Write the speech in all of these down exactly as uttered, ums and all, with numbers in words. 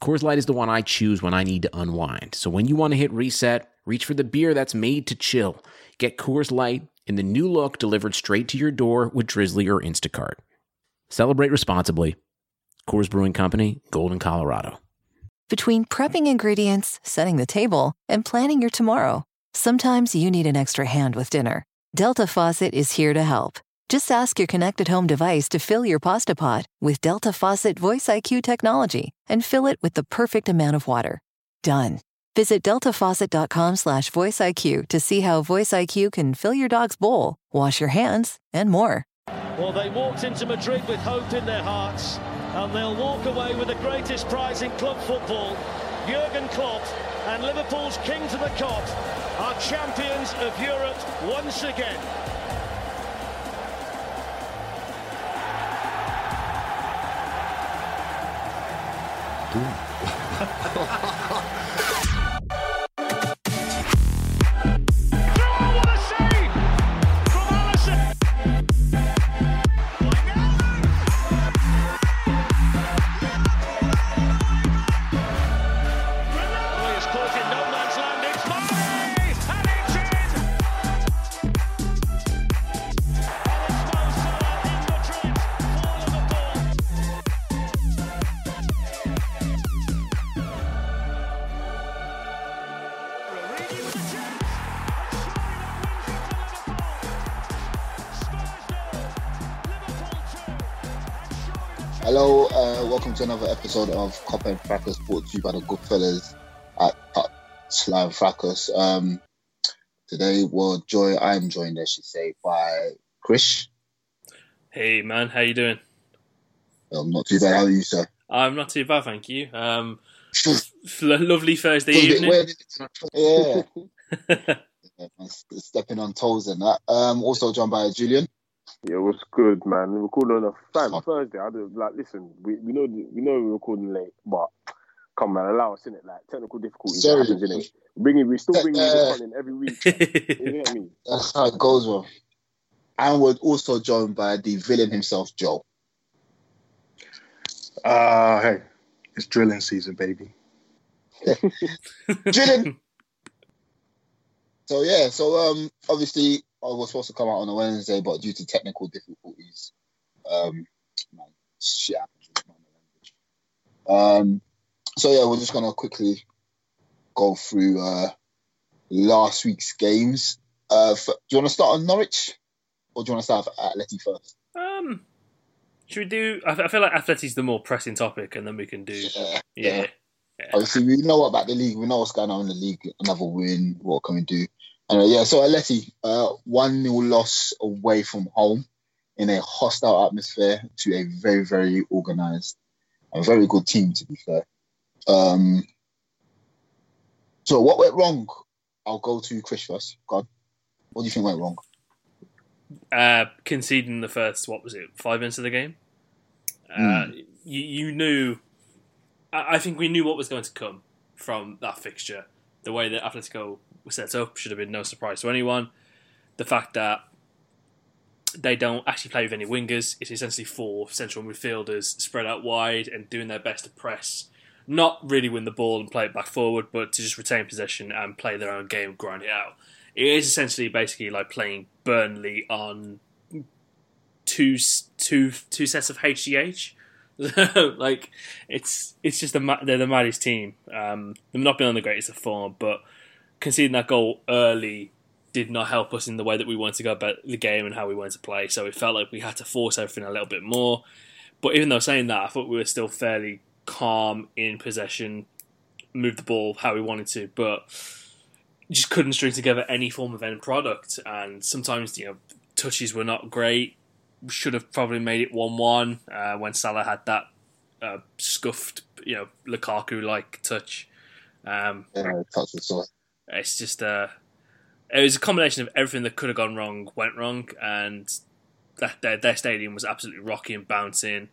Coors Light is the one I choose when I need to unwind. So when you want to hit reset, reach for the beer that's made to chill. Get Coors Light in the new look delivered straight to your door with Drizzly or Instacart. Celebrate responsibly. Coors Brewing Company, Golden, Colorado. Between prepping ingredients, setting the table, and planning your tomorrow, sometimes you need an extra hand with dinner. Delta Faucet is here to help. Just ask your connected home device to fill your pasta pot with Delta Faucet Voice I Q technology and fill it with the perfect amount of water. Done. Visit deltafaucet.com slash voice IQ to see how Voice I Q can fill your dog's bowl, wash your hands, and more. Well, they walked into Madrid with hope in their hearts, and they'll walk away with the greatest prize in club football. Jurgen Klopp and Liverpool's king to the cop are champions of Europe once again. Hello, uh, welcome to another episode of Copper and Fracas, brought to you by the good fellas at Pop Slam Fracas. Um, today, well, Joy, I'm joined, I should say, by Krish. Hey, man, how you doing? I'm not too bad. How are you, sir? I'm not too bad, thank you. Um, f- lovely Thursday evening. Weird, yeah. yeah stepping on toes and that. Um, also joined by Julian. Yeah, what's good, man? We're recording on a fan oh. Thursday. I do like listen. We we know we know we're recording late, but come on, allow us in it. Like technical difficulties happens in it. Bringing we still bringing uh, in every week. You know what I mean? That's how it goes, well. And we're also joined by the villain himself, Joe. Uh hey, it's drilling season, baby. Drilling. So yeah, so um, obviously. I was supposed to come out on a Wednesday, but due to technical difficulties, um, man, shit happens with my language. Um, so yeah, we're just gonna quickly go through uh, last week's games. Uh, for, do you want to start on Norwich, or do you want to start at Atleti first? Um, should we do? I, I feel like Atleti's the more pressing topic, and then we can do. Yeah, yeah. yeah. yeah. Obviously, we know about the league. We know what's going on in the league. Another win. What can we do? Anyway, yeah, so Atleti, uh, one nil loss away from home in a hostile atmosphere to a very, very organised and very good team, to be fair. Um, so what went wrong? I'll go to Chris first. God, what do you think went wrong? Uh, conceding the first, what was it, five minutes of the game? Mm. Uh, you, you knew... I, I think we knew what was going to come from that fixture. The way that Atletico... set up should have been no surprise to anyone. The fact that they don't actually play with any wingers, it's essentially four central midfielders spread out wide and doing their best to press, not really win the ball and play it back forward, but to just retain possession and play their own game and grind it out. It is essentially basically like playing Burnley on two two two sets of H G H. Like it's it's just the they're the maddest team. Um, they've not been on the greatest of form, but conceding that goal early did not help us in the way that we wanted to go about the game and how we wanted to play. So it felt like we had to force everything a little bit more. But even though saying that, I thought we were still fairly calm in possession, moved the ball how we wanted to, but just couldn't string together any form of end product. And sometimes, you know, touches were not great. We should have probably made it one one uh, when Salah had that uh, scuffed you know, Lukaku-like touch. Um, yeah, touch and sort. It's just uh, it was a combination of everything that could have gone wrong went wrong, and that their, their stadium was absolutely rocky and bouncing,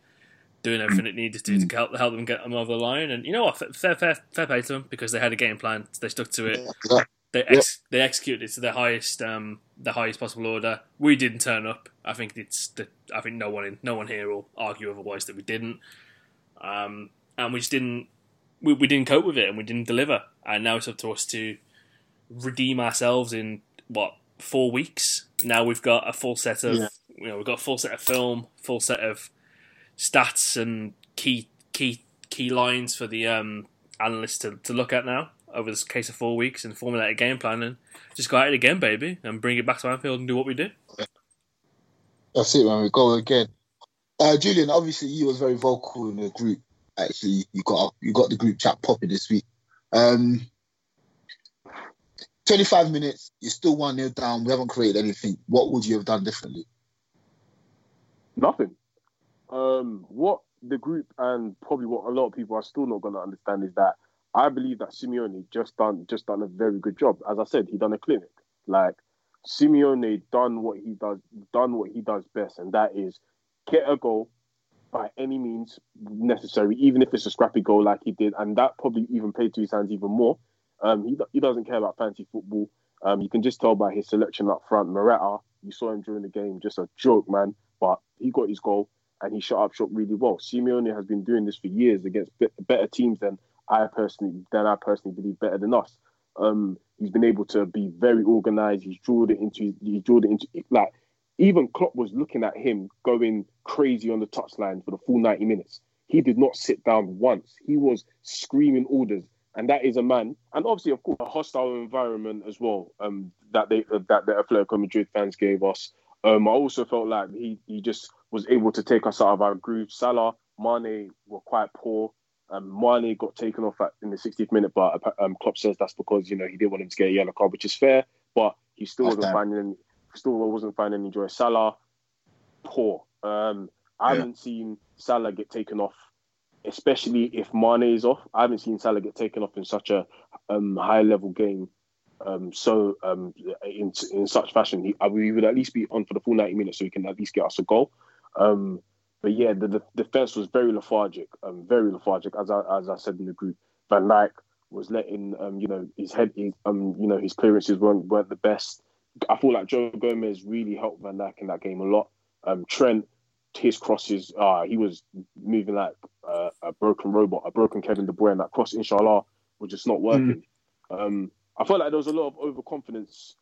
doing everything it needed to to help help them get them over the line. And you know what, fair fair fair play to them, because they had a game plan, they stuck to it. Yeah. They ex- yep. they executed it to the highest um, the highest possible order. We didn't turn up. I think it's the, I think no one in, no one here will argue otherwise that we didn't. Um, and we just didn't we, we didn't cope with it, and we didn't deliver. And now it's up to us to redeem ourselves in what four weeks. Now we've got a full set of yeah. you know we've got a full set of film, full set of stats and key key key lines for the um, analysts to, to look at now. Over this case of four weeks and formulate a game plan and just go at it again, baby, and bring it back to Anfield and do what we do. That's it, man. We go again. Uh, Julian, obviously, you was very vocal in the group. Actually, you got you got the group chat popping this week. Um, twenty-five minutes. You're still one nil down. We haven't created anything. What would you have done differently? Nothing. Um, what the group and probably what a lot of people are still not going to understand is that I believe that Simeone just done just done a very good job. As I said, he done a clinic. Like Simeone done what he does done what he does best, and that is get a goal by any means necessary, even if it's a scrappy goal like he did, and that probably even played to his hands even more. Um, he he doesn't care about fancy football. Um, you can just tell by his selection up front. Morata, you saw him during the game, just a joke, man. But he got his goal and he shut up shop really well. Simeone has been doing this for years against better teams than. I personally, then I personally believe better than us. Um, he's been able to be very organised. He's drilled it into. He's drilled it into. Like even Klopp was looking at him going crazy on the touchline for the full ninety minutes. He did not sit down once. He was screaming orders, and that is a man. And obviously, of course, a hostile environment as well. Um, that they uh, that the Atletico Madrid fans gave us. Um, I also felt like he he just was able to take us out of our groove. Salah, Mane were quite poor. Um, Mane got taken off at, in the sixtieth minute, but um, Klopp says that's because you know he didn't want him to get a yellow card, which is fair. But he still that's wasn't damn. finding, still wasn't finding joy. Salah, poor. Um, I yeah. haven't seen Salah get taken off, especially if Mane is off. I haven't seen Salah get taken off in such a um, high level game, um, so um, in in such fashion. He, we would at least be on for the full ninety minutes, so he can at least get us a goal. Um, But yeah, the, the defense was very lethargic, um, very lethargic. As I as I said in the group, Van Dijk was letting um, you know his head, his, um, you know his clearances weren't weren't the best. I feel like Joe Gomez really helped Van Dijk in that game a lot. Um, Trent, his crosses, uh, he was moving like uh, a broken robot, a broken Kevin De Bruyne. That cross, inshallah, was just not working. Mm. Um, I felt like there was a lot of overconfidence.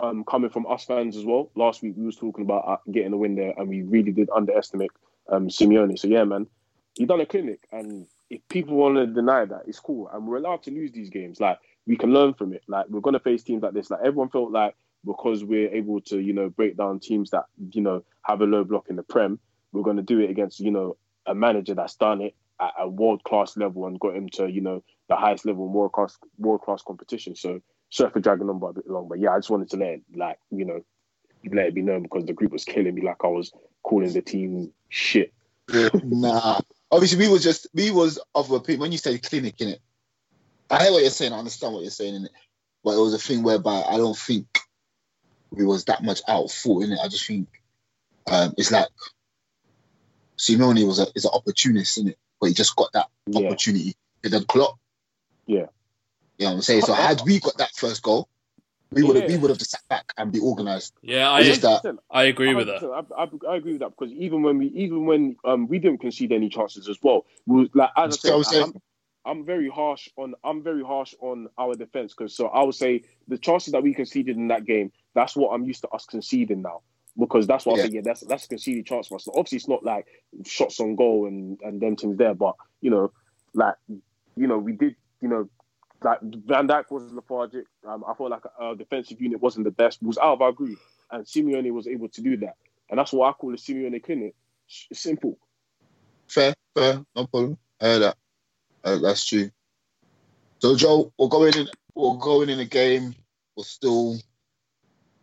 Um, coming from us fans as well. Last week we was talking about uh, getting a win there, and we really did underestimate um, Simeone. So yeah, man, he done a clinic, and if people want to deny that, it's cool. And we're allowed to lose these games. Like we can learn from it. Like we're gonna face teams like this. Like everyone felt like because we're able to, you know, break down teams that you know have a low block in the Prem, we're gonna do it against you know a manager that's done it at a world class level and got him to you know the highest level world class world class competition. So. Sorry for dragging on by a bit long, but yeah, I just wanted to let it, like you know, let it be known because the group was killing me, like I was calling the team shit. Nah, obviously we was just we was of a when you say clinic in it. I hear what you're saying, I understand what you're saying in it, but it was a thing whereby I don't think we was that much out for in it. I just think um, it's like Simeone was a is an opportunist in it, but he just got that yeah. opportunity in the clock. Yeah. You know what I'm saying? So had we got that first goal, we would have yeah. we would have just sat back and be organised. Yeah, I just, uh, I agree with that. I, I, I agree with that because even when we even when um, we didn't concede any chances as well, we was, like as I said, I'm, I'm very harsh on I'm very harsh on our defense because so I would say the chances that we conceded in that game, that's what I'm used to us conceding now. Because that's what yeah. I think, yeah, that's that's a conceded chance for us. So obviously, it's not like shots on goal and and them things there, but you know, like you know, we did you know. Like Van Dijk was lethargic. Um, I felt like our defensive unit wasn't the best. It was out of our groove, and Simeone was able to do that, and that's what I call a Simeone clinic. It's simple. Fair, fair, no problem. I heard that. Uh, that's true. So, Joe, we're going in. We're going in the game. We're still,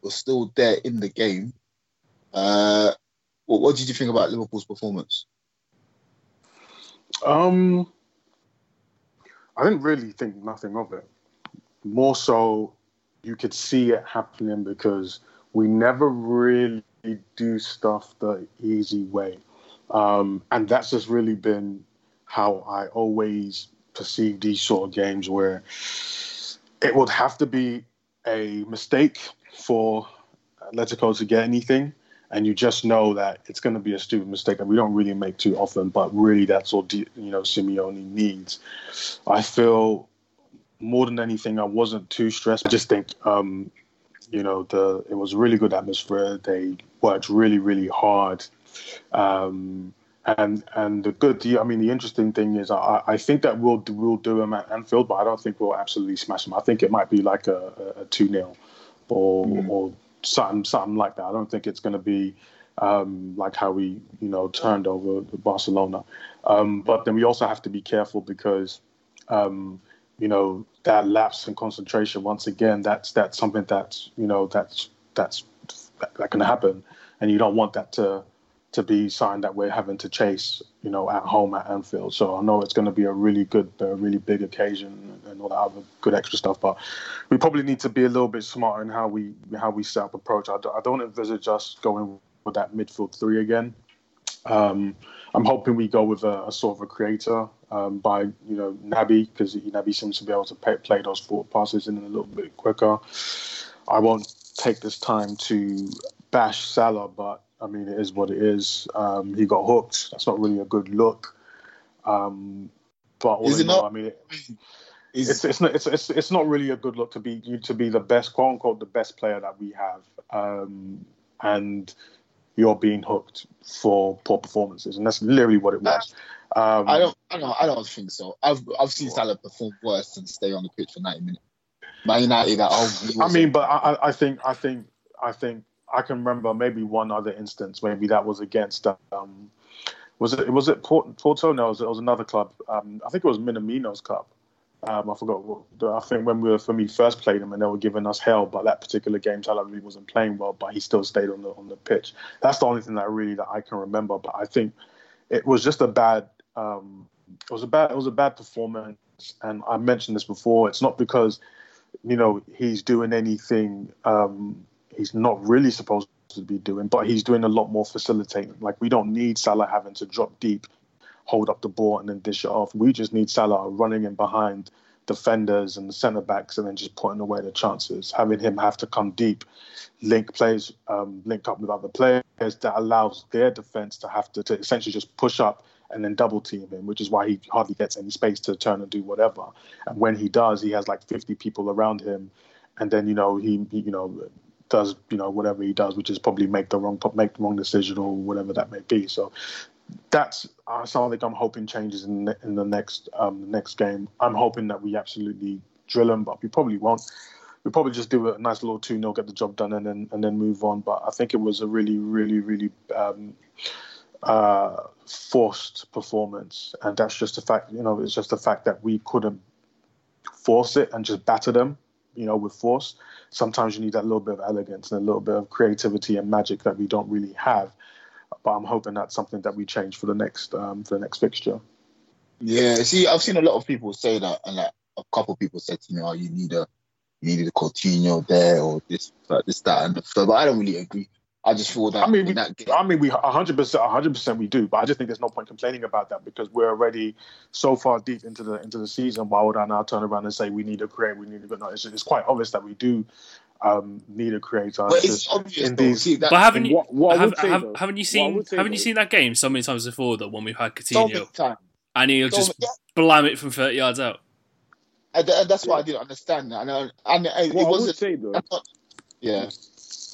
we're still there in the game. Uh, well, what did you think about Liverpool's performance? Um. I didn't really think nothing of it. More so, you could see it happening because we never really do stuff the easy way. Um, and that's just really been how I always perceive these sort of games, where it would have to be a mistake for Atletico to get anything. And you just know that it's going to be a stupid mistake that we don't really make too often, but really that's all, you know, Simeone needs. I feel more than anything, I wasn't too stressed. I just think, um, you know, the it was a really good atmosphere. They worked really, really hard. Um, and and the good, the, I mean, the interesting thing is I, I think that we'll, we'll do them at Anfield, but I don't think we'll absolutely smash them. I think it might be like a, a two nil or mm. or Something, something like that. I don't think it's going to be um, like how we, you know, turned over Barcelona. Um, but then we also have to be careful because, um, you know, that lapse in concentration. Once again, that's that's something that's, you know, that's that's that can happen, and you don't want that to to be a sign that we're having to chase, you know, at home at Anfield. So I know it's going to be a really good, a really big occasion and all that other good extra stuff. But we probably need to be a little bit smarter in how we how we set up approach. I don't, I don't envisage us going with that midfield three again. Um, I'm hoping we go with a, a sort of a creator um, by, you know, Naby, because Naby seems to be able to pay, play those forward passes in a little bit quicker. I won't take this time to bash Salah, but I mean, it is what it is. Um, he got hooked. That's not really a good look. Um, but all in all, I mean, it, is, it's, it's, not, it's, it's, it's not really a good look to be you to be the best, quote unquote, the best player that we have, um, and you're being hooked for poor performances, and that's literally what it was. Um, I don't, I don't, I don't think so. I've I've seen Salah perform worse than stay on the pitch for ninety minutes. Man United, that whole. I mean, but I, I think, I think, I think. I can remember maybe one other instance. Maybe that was against um, was it was it Porto? No, it was, it was another club. Um, I think it was Minamino's club. Um, I forgot. I think when we were when we first played them and they were giving us hell. But that particular game, Salah really wasn't playing well, but he still stayed on the on the pitch. That's the only thing that really that I can remember. But I think it was just a bad. Um, it was a bad. It was a bad performance. And I mentioned this before. It's not because, you know, he's doing anything. Um, He's not really supposed to be doing, but he's doing a lot more facilitating. Like, we don't need Salah having to drop deep, hold up the ball, and then dish it off. We just need Salah running in behind defenders and the centre-backs and then just putting away the chances, having him have to come deep, link plays, um, link up with other players. That allows their defence to have to, to essentially just push up and then double-team him, which is why he hardly gets any space to turn and do whatever. And when he does, he has, like, fifty people around him. And then, you know, he, he you know... does, you know, whatever he does, which is probably make the wrong make the wrong decision or whatever that may be. So that's uh, something I'm hoping changes in the, in the next um, next game. I'm hoping that we absolutely drill him, but we probably won't. We'll probably just do a nice little two nil, get the job done, and then and then move on. But I think it was a really, really, really um, uh, forced performance, and that's just the fact. You know, it's just the fact that we couldn't force it and just batter them, you know, with force. Sometimes you need that little bit of elegance and a little bit of creativity and magic that we don't really have. But I'm hoping that's something that we change for the next um, for the next fixture. Yeah, see, I've seen a lot of people say that, and like a couple of people said, you know, oh, you need a you need a Coutinho there or this, like this, that, and the third. But I don't really agree. I just feel that. I mean, we, that game, I mean, we one hundred percent, one hundred percent we do, but I just think there's no point complaining about that because we're already so far deep into the into the season. Why would I now turn around and say we need a creator? We need a no. It's, it's quite obvious that we do um, need a creator. But it's obvious. These, see, that, but haven't you what, what have, have, though, haven't you seen haven't though, you seen that game so many times before that when we've had Coutinho so and he'll so just yeah. blam it from thirty yards out? And, and that's why I didn't understand that. And, I, and it what wasn't. I would say though, yeah.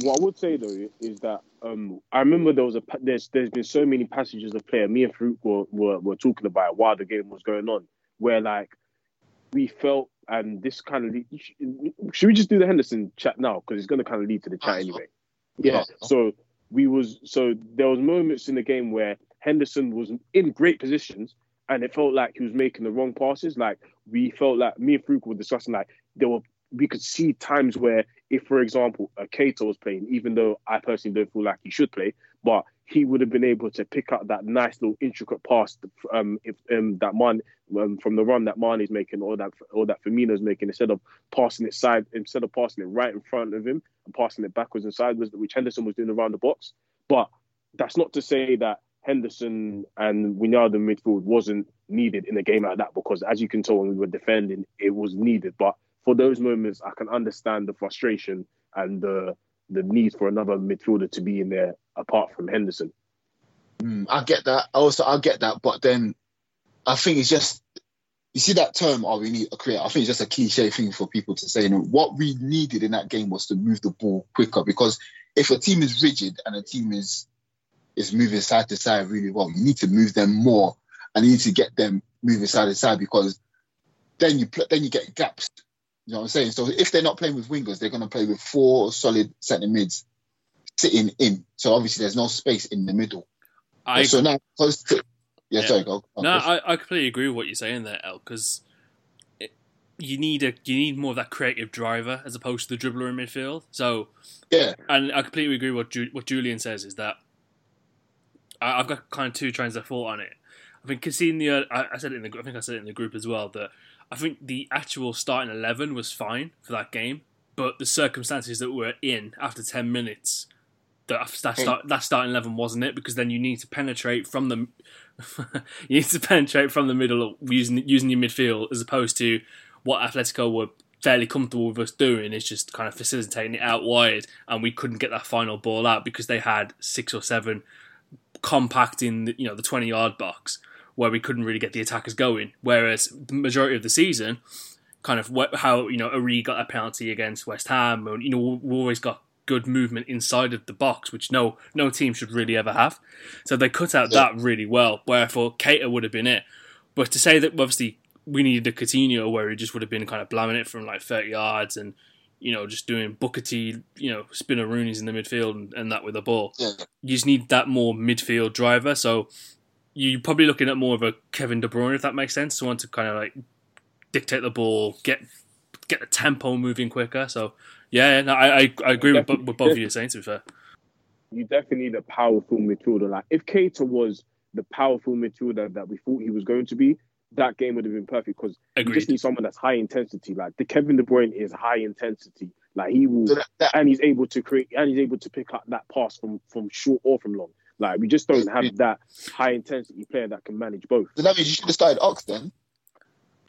What I would say though is that um, I remember there was a there's there's been so many passages of play. Me and Farouk were, were were talking about it while the game was going on, where like we felt and this kind of lead, should we just do the Henderson chat now because it's going to kind of lead to the chat anyway. Yeah. So we was so there was moments in the game where Henderson was in great positions and it felt like he was making the wrong passes. Like we felt like me and Farouk were discussing like there were. We could see times where if, for example, a Keita was playing, even though I personally don't feel like he should play, but he would have been able to pick up that nice little intricate pass um, if, um, that Mane, um, from the run that Mane is making or that or that Firmino's making, instead of passing it side, instead of passing it right in front of him and passing it backwards and sideways, which Henderson was doing around the box. But that's not to say that Henderson and Wijnaldum midfield wasn't needed in a game like that, because as you can tell when we were defending, it was needed. But for those moments, I can understand the frustration and the the need for another midfielder to be in there apart from Henderson. Mm, I get that. Also, I get that. But then I think it's just, you see that term, oh, we need a creator. I think it's just a cliche thing for people to say. You know, what we needed in that game was to move the ball quicker, because if a team is rigid and a team is is moving side to side really well, you need to move them more and you need to get them moving side to side, because then you pl- then you get gaps. You know what I'm saying? So if they're not playing with wingers, they're going to play with four solid centre mids sitting in. So obviously there's no space in the middle. I so now, close to, yeah, yeah. Sorry, go. go no, I, I completely agree with what you're saying there, El. Because you need a you need more of that creative driver as opposed to the dribbler in midfield. So yeah, and I completely agree with what Ju- what Julian says is that I, I've got kind of two trains of thought on it. I think Coutinho, I, I said it in the I think I said it in the group as well, that I think the actual starting eleven was fine for that game, but the circumstances that we're in after ten minutes, that that, start, that starting eleven wasn't it, because then you need to penetrate from the you need to penetrate from the middle using using your midfield, as opposed to what Atletico were fairly comfortable with us doing, is just kind of facilitating it out wide, and we couldn't get that final ball out because they had six or seven compacting the, you know the twenty yard box, where we couldn't really get the attackers going. Whereas the majority of the season, kind of how, you know, Origi got a penalty against West Ham, and, you know, we always got good movement inside of the box, which no no team should really ever have. So they cut out yeah. that really well, wherefore Keita would have been it. But to say that, obviously, we needed a Coutinho where he just would have been kind of blamming it from like thirty yards and, you know, just doing Booker T, you know, spinner-roonies in the midfield and, and that with the ball. Yeah. You just need that more midfield driver. So you're probably looking at more of a Kevin De Bruyne, if that makes sense. Someone to kind of like dictate the ball, get get the tempo moving quicker. So, yeah, no, I, I I agree with, with both of you saying, to be fair. You definitely need a powerful midfielder. Like, if Keita was the powerful midfielder that we thought he was going to be, that game would have been perfect, because you just need someone that's high intensity. Like, the Kevin De Bruyne is high intensity. Like, he will, so that, that, and he's able to create, and he's able to pick up that pass from, from short or from long. Like, we just don't have that high intensity player that can manage both. So that means you should have started Ox then.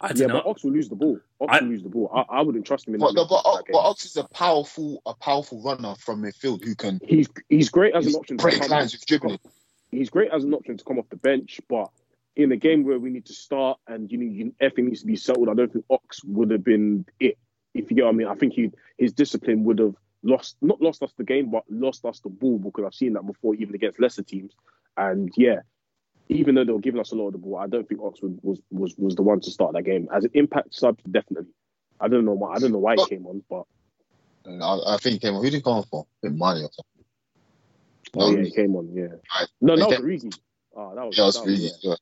I yeah, know. but Ox will lose the ball. Ox I... will lose the ball. I, I wouldn't trust him in but, that. But, but, that but Ox is a powerful, a powerful runner from midfield who can. He's he's great as he's an option. Great lines with dribbling. He's great as an option to come off the bench, but in a game where we need to start and you need everything needs to be settled, I don't think Ox would have been it. If you get what I mean, I think he his discipline would have. Lost, not lost us the game, but lost us the ball, because I've seen that before, even against lesser teams. And yeah, even though they were giving us a lot of the ball, I don't think Oxford was was was the one to start that game as an impact sub. Definitely, I don't know why. I don't know why he came on, but I, I think he came on. Who did he come on for? Mane or something? Oh yeah, he came on. Yeah, right. no, no, that was Origi. Oh, that was, yeah, that was that Origi. Yeah.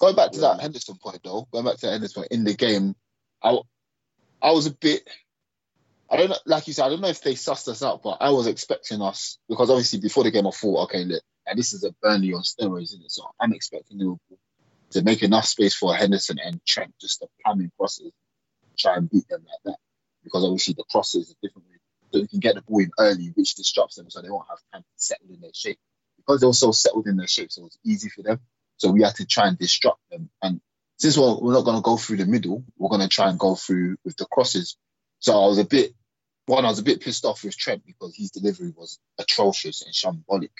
Going back to yeah. that Henderson point, though. Going back to that Henderson point in the game, I I was a bit. I don't know, like you said, I don't know if they sussed us out, but I was expecting us, because obviously before the game I thought, okay, look, and this is a Burnley on steroids, isn't it? So I'm expecting Liverpool to make enough space for Henderson and Trent just to palm in crosses, try and beat them like that, because obviously the crosses are different, so you can get the ball in early, which disrupts them, so they won't have time to settle in their shape. Because they were so settled in their shape, so it was easy for them. So we had to try and disrupt them, and since we're, we're not going to go through the middle, we're going to try and go through with the crosses. So I was a bit, one, I was a bit pissed off with Trent because his delivery was atrocious and shambolic.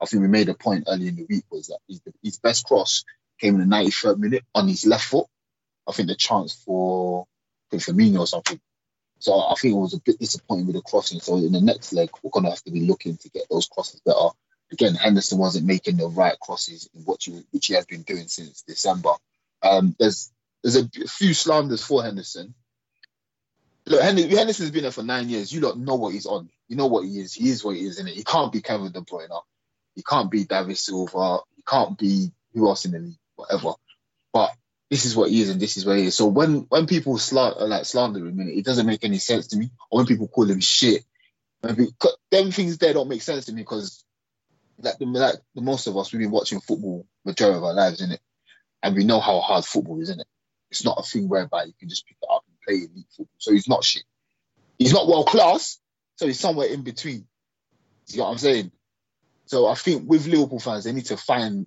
I think we made a point earlier in the week was that his, his best cross came in the ninety-third minute on his left foot. I think the chance for Firmino or something. So I think it was a bit disappointing with the crossing. So in the next leg, we're going to have to be looking to get those crosses better. Again, Henderson wasn't making the right crosses, in what you, which he has been doing since December. Um, there's there's a few slanders for Henderson. Look, Henderson's been there for nine years. You lot know what he's on. You know what he is. He is what he is, innit? He can't be Kevin De Bruyne. He can't be David Silva. He can't be who else in the league, whatever. But this is what he is and this is where he is. So when, when people slant, like slander him, it doesn't make any sense to me. Or when people call him shit, them things there don't make sense to me because like, like most of us, we've been watching football the majority of our lives, innit? And we know how hard football is, innit? It's not a thing whereby you can just pick it up and play elite football. So he's not shit. He's not world class, so he's somewhere in between. You know what I'm saying? So I think with Liverpool fans, they need to find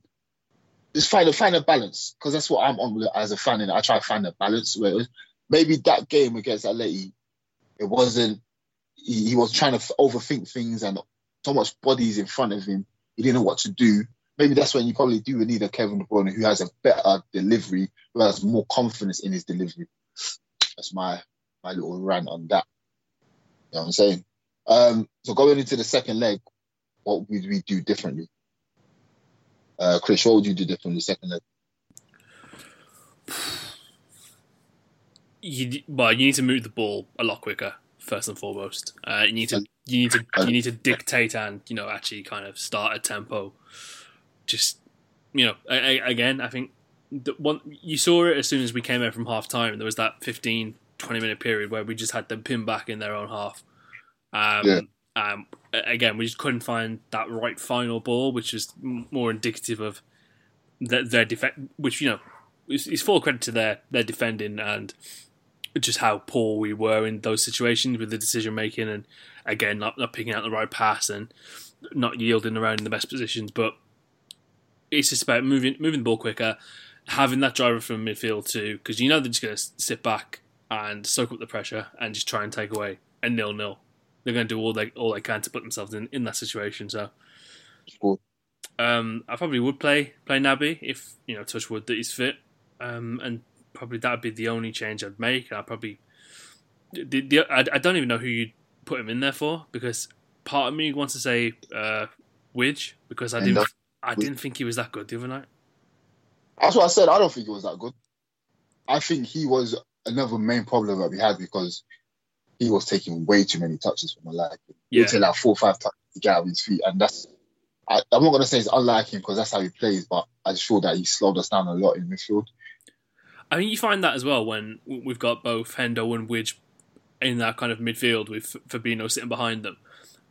just find a find a balance, because that's what I'm on as a fan, and I try to find a balance where it was, maybe that game against Atleti, it wasn't. He, he was trying to overthink things, and so much bodies in front of him, he didn't know what to do. Maybe that's when you probably do need a Kevin De Bruyne who has a better delivery, who has more confidence in his delivery. That's my my little rant on that. You know what I'm saying? Um, so going into the second leg, what would we do differently? Uh, Chris, what would you do differently second leg? You, well, you need to move the ball a lot quicker, first and foremost. Uh, you need to you need to you need to dictate and, you know, actually kind of start a tempo. Just, you know, I, I, again, I think the one, you saw it as soon as we came in from half time. There was that fifteen, twenty minute period where we just had them pinned back in their own half. Um, yeah. um, again, we just couldn't find that right final ball, which is more indicative of their, their defense, which, you know, is, is full credit to their, their defending and just how poor we were in those situations with the decision making, and again, not, not picking out the right pass and not yielding around in the best positions. But it's just about moving moving the ball quicker, having that driver from midfield too, because you know they're just going to sit back and soak up the pressure and just try and take away a nil-nil. They're going to do all they all they can to put themselves in, in that situation. So, cool. um, I probably would play play Naby if, you know, touch wood that he's fit, um, and probably that would be the only change I'd make. I probably the, the I, I don't even know who you'd put him in there for, because part of me wants to say uh, Widge, because I didn't. I didn't think he was that good the other night. That's what I said. I don't think he was that good. I think he was another main problem that we had, because he was taking way too many touches for my liking. Yeah. He took like four or five touches to get out of his feet. And that's, I, I'm not going to say it's unlike him, because that's how he plays, but I just feel that he slowed us down a lot in midfield. I mean, you find that as well when we've got both Hendo and Widge in that kind of midfield with Fabinho sitting behind them.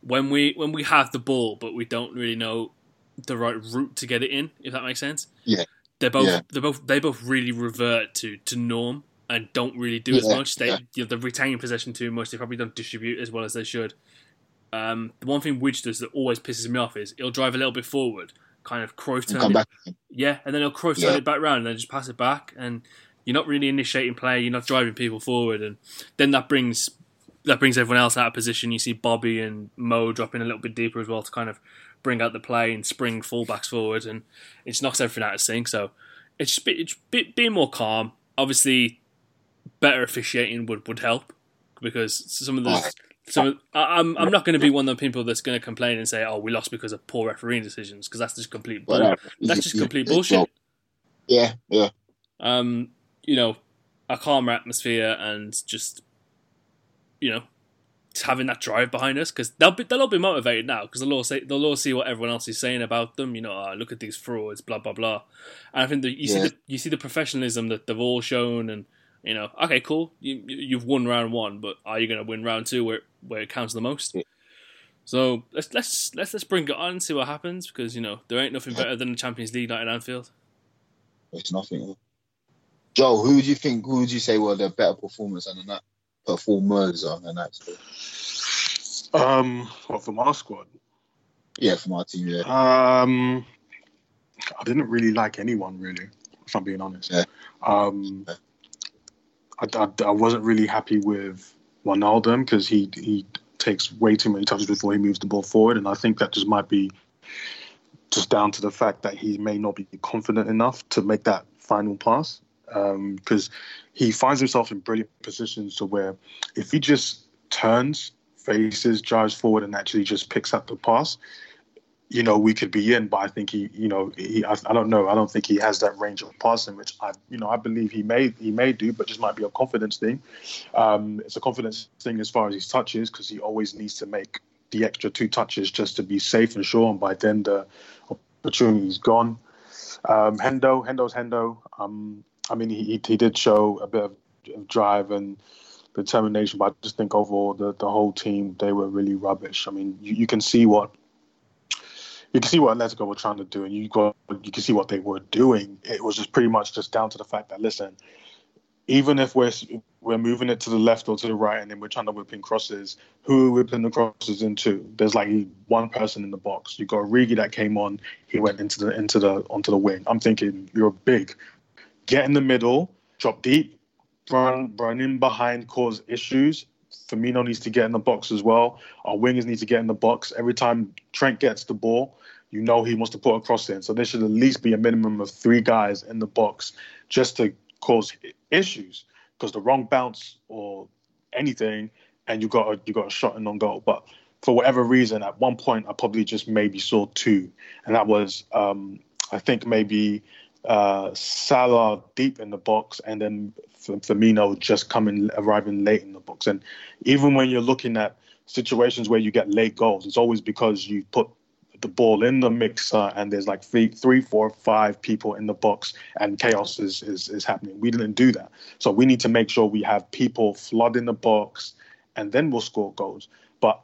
When we when we have the ball, but we don't really know the right route to get it in, if that makes sense. Yeah, they both, yeah. they both, they both really revert to, to norm and don't really do yeah. as much. They, yeah. you know, they're retaining possession too much. They probably don't distribute as well as they should. Um, the one thing Widge does that always pisses me off is he'll drive a little bit forward, kind of Cruyff turn it, yeah, and then he'll Cruyff turn yeah. it back round and then just pass it back. And you're not really initiating play. You're not driving people forward, and then that brings that brings everyone else out of position. You see Bobby and Mo dropping a little bit deeper as well to kind of bring out the play and spring fullbacks forward, and it just knocks everything out of sync. So it's just, be, it's be, being more calm. Obviously, better officiating would, would help, because some of the some of, I, I'm I'm not going to be one of the people that's going to complain and say, oh, we lost because of poor refereeing decisions, because that's just complete bullshit. That's just complete bullshit. Yeah, yeah. Um, you know, a calmer atmosphere and just, you know, having that drive behind us, because they'll be they'll all be motivated now, because they'll all say they'll all see what everyone else is saying about them. You know, oh, look at these frauds, blah blah blah. And I think that you yeah. see the you see the professionalism that they've all shown, and you know, okay, cool, you you've won round one, but are you going to win round two where where it counts the most? Yeah. So let's let's let's let's bring it on and see what happens, because you know there ain't nothing better than the Champions League night in Anfield. It's nothing. Joe, who do you think? Who would you say were the better performers on the night? Performers on the night? Um, what, from our squad? Yeah, from our team, yeah. Um, I didn't really like anyone, really, if I'm being honest. Yeah. Um, yeah. I, I, I wasn't really happy with Wijnaldum, because he, he takes way too many touches before he moves the ball forward, and I think that just might be just down to the fact that he may not be confident enough to make that final pass, because um, he finds himself in brilliant positions to where if he just turns, faces, drives forward, and actually just picks up the pass, you know, we could be in. But I think he, you know, he, I, I don't know. I don't think he has that range of passing, which I, you know, I believe he may, he may do, but just might be a confidence thing. Um, it's a confidence thing as far as his touches, because he always needs to make the extra two touches just to be safe and sure. And by then the opportunity is gone. Um, Hendo, Hendo's Hendo. Um, I mean, he he did show a bit of drive and determination, but I just think overall the, the whole team, they were really rubbish. I mean, you, you can see what you can see what Atletico were trying to do, and you got you can see what they were doing. It was just pretty much just down to the fact that, listen, even if we're we're moving it to the left or to the right, and then we're trying to whip in crosses, who are we whipping the crosses into? There's like one person in the box. You got Origi that came on, he went into the into the onto the wing. I'm thinking, you're big, get in the middle, drop deep, run run in behind, cause issues. Firmino needs to get in the box as well. Our wingers need to get in the box. Every time Trent gets the ball, you know he wants to put a cross in. So there should at least be a minimum of three guys in the box just to cause issues, because the wrong bounce or anything, and you got a, you got a shot and on goal. But for whatever reason, at one point I probably just maybe saw two, and that was um, I think maybe uh, Salah deep in the box, and then Firmino just coming arriving late in the box. And even when you're looking at situations where you get late goals, it's always because you put the ball in the mixer and there's like three, three, four, five people in the box and chaos is, is is happening. We didn't do that. So we need to make sure we have people flooding the box, and then we'll score goals. But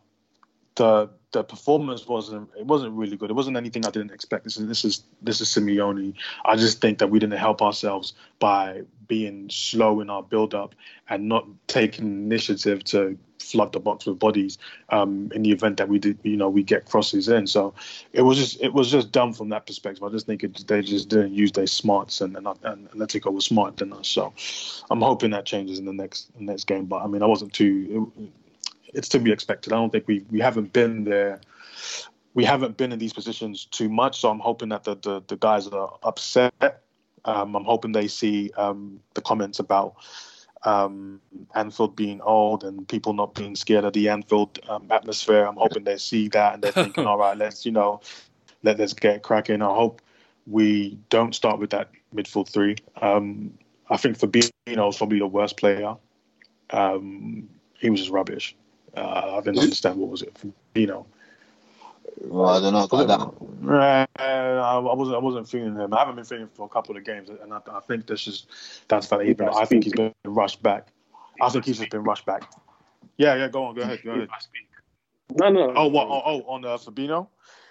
the the performance wasn't it wasn't really good. It wasn't anything I didn't expect. This is this is this is Simeone. I just think that we didn't help ourselves by being slow in our build up and not taking initiative to flood the box with bodies um, in the event that we did, you know, we get crosses in. So it was just it was just dumb from that perspective. I just think it, they just didn't use their smarts, and and, and Atletico was smarter than us. So I'm hoping that changes in the next in the next game. But I mean, I wasn't too. It, It's to be expected. I don't think we we haven't been there. We haven't been in these positions too much. So I'm hoping that the the, the guys are upset. Um, I'm hoping they see um, the comments about um, Anfield being old and people not being scared of the Anfield um, atmosphere. I'm hoping they see that and they're thinking, all right, let's, you know, let us get cracking. I hope we don't start with that midfield three. Um, I think Fabinho is probably the worst player. Um, he was just rubbish. Uh, I didn't understand what was it, you know. Well, I don't know about that. I wasn't. I wasn't feeling him. I haven't been feeling him for a couple of games, and I, I think that's just that's that he's been. I think he's been rushed back. I think he's just been rushed back. Yeah, yeah. Go on. Go ahead. Go ahead. No, no. Oh, what? Oh, oh on uh, Fabinho.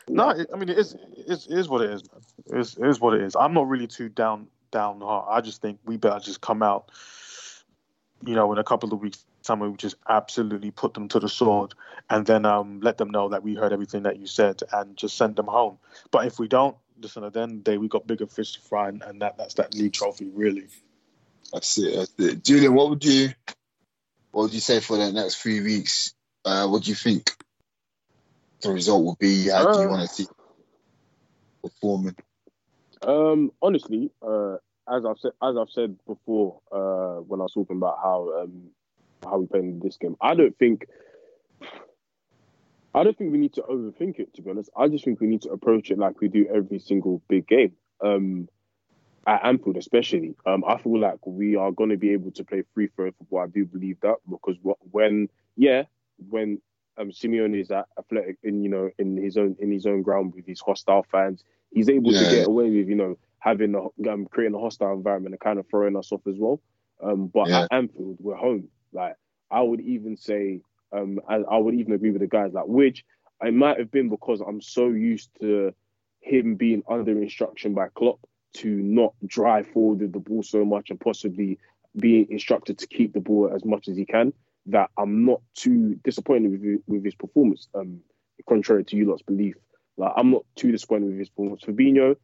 No, it, I mean it is. It is what it is. Man. It is, it is what it is. I'm not really too down down hard. I just think we better just come out, you know, in a couple of weeks. Somewhere we just absolutely put them to the sword, and then um, let them know that we heard everything that you said, and just send them home. But if we don't, listen, at the end of the day, we got bigger fish to fry, and that, that's that league trophy, really. That's it. That's it. Julian, what would you, what would you say for the next three weeks? Uh, what do you think the result will be? How uh, do you want to see performing? Um, honestly, uh, as I've said, as I've said before, uh, when I was talking about how. Um, how we playing this game. I don't think I don't think we need to overthink it, to be honest. I just think we need to approach it like we do every single big game. Um, at Anfield especially. Um, I feel like we are going to be able to play free-flowing football. I do believe that, because when yeah, when um, Simeone is at Athletic in, you know, in his own in his own ground with his hostile fans, he's able yeah. to get away with, you know, having a, um, creating a hostile environment and kind of throwing us off as well. Um, but yeah. at Anfield, we're home. Like, I would even say, um, I, I would even agree with the guys, like, which it might have been because I'm so used to him being under instruction by Klopp to not drive forward with the ball so much and possibly being instructed to keep the ball as much as he can, that I'm not too disappointed with, with his performance, um, contrary to you lot's belief. Like, I'm not too disappointed with his performance. Fabinho,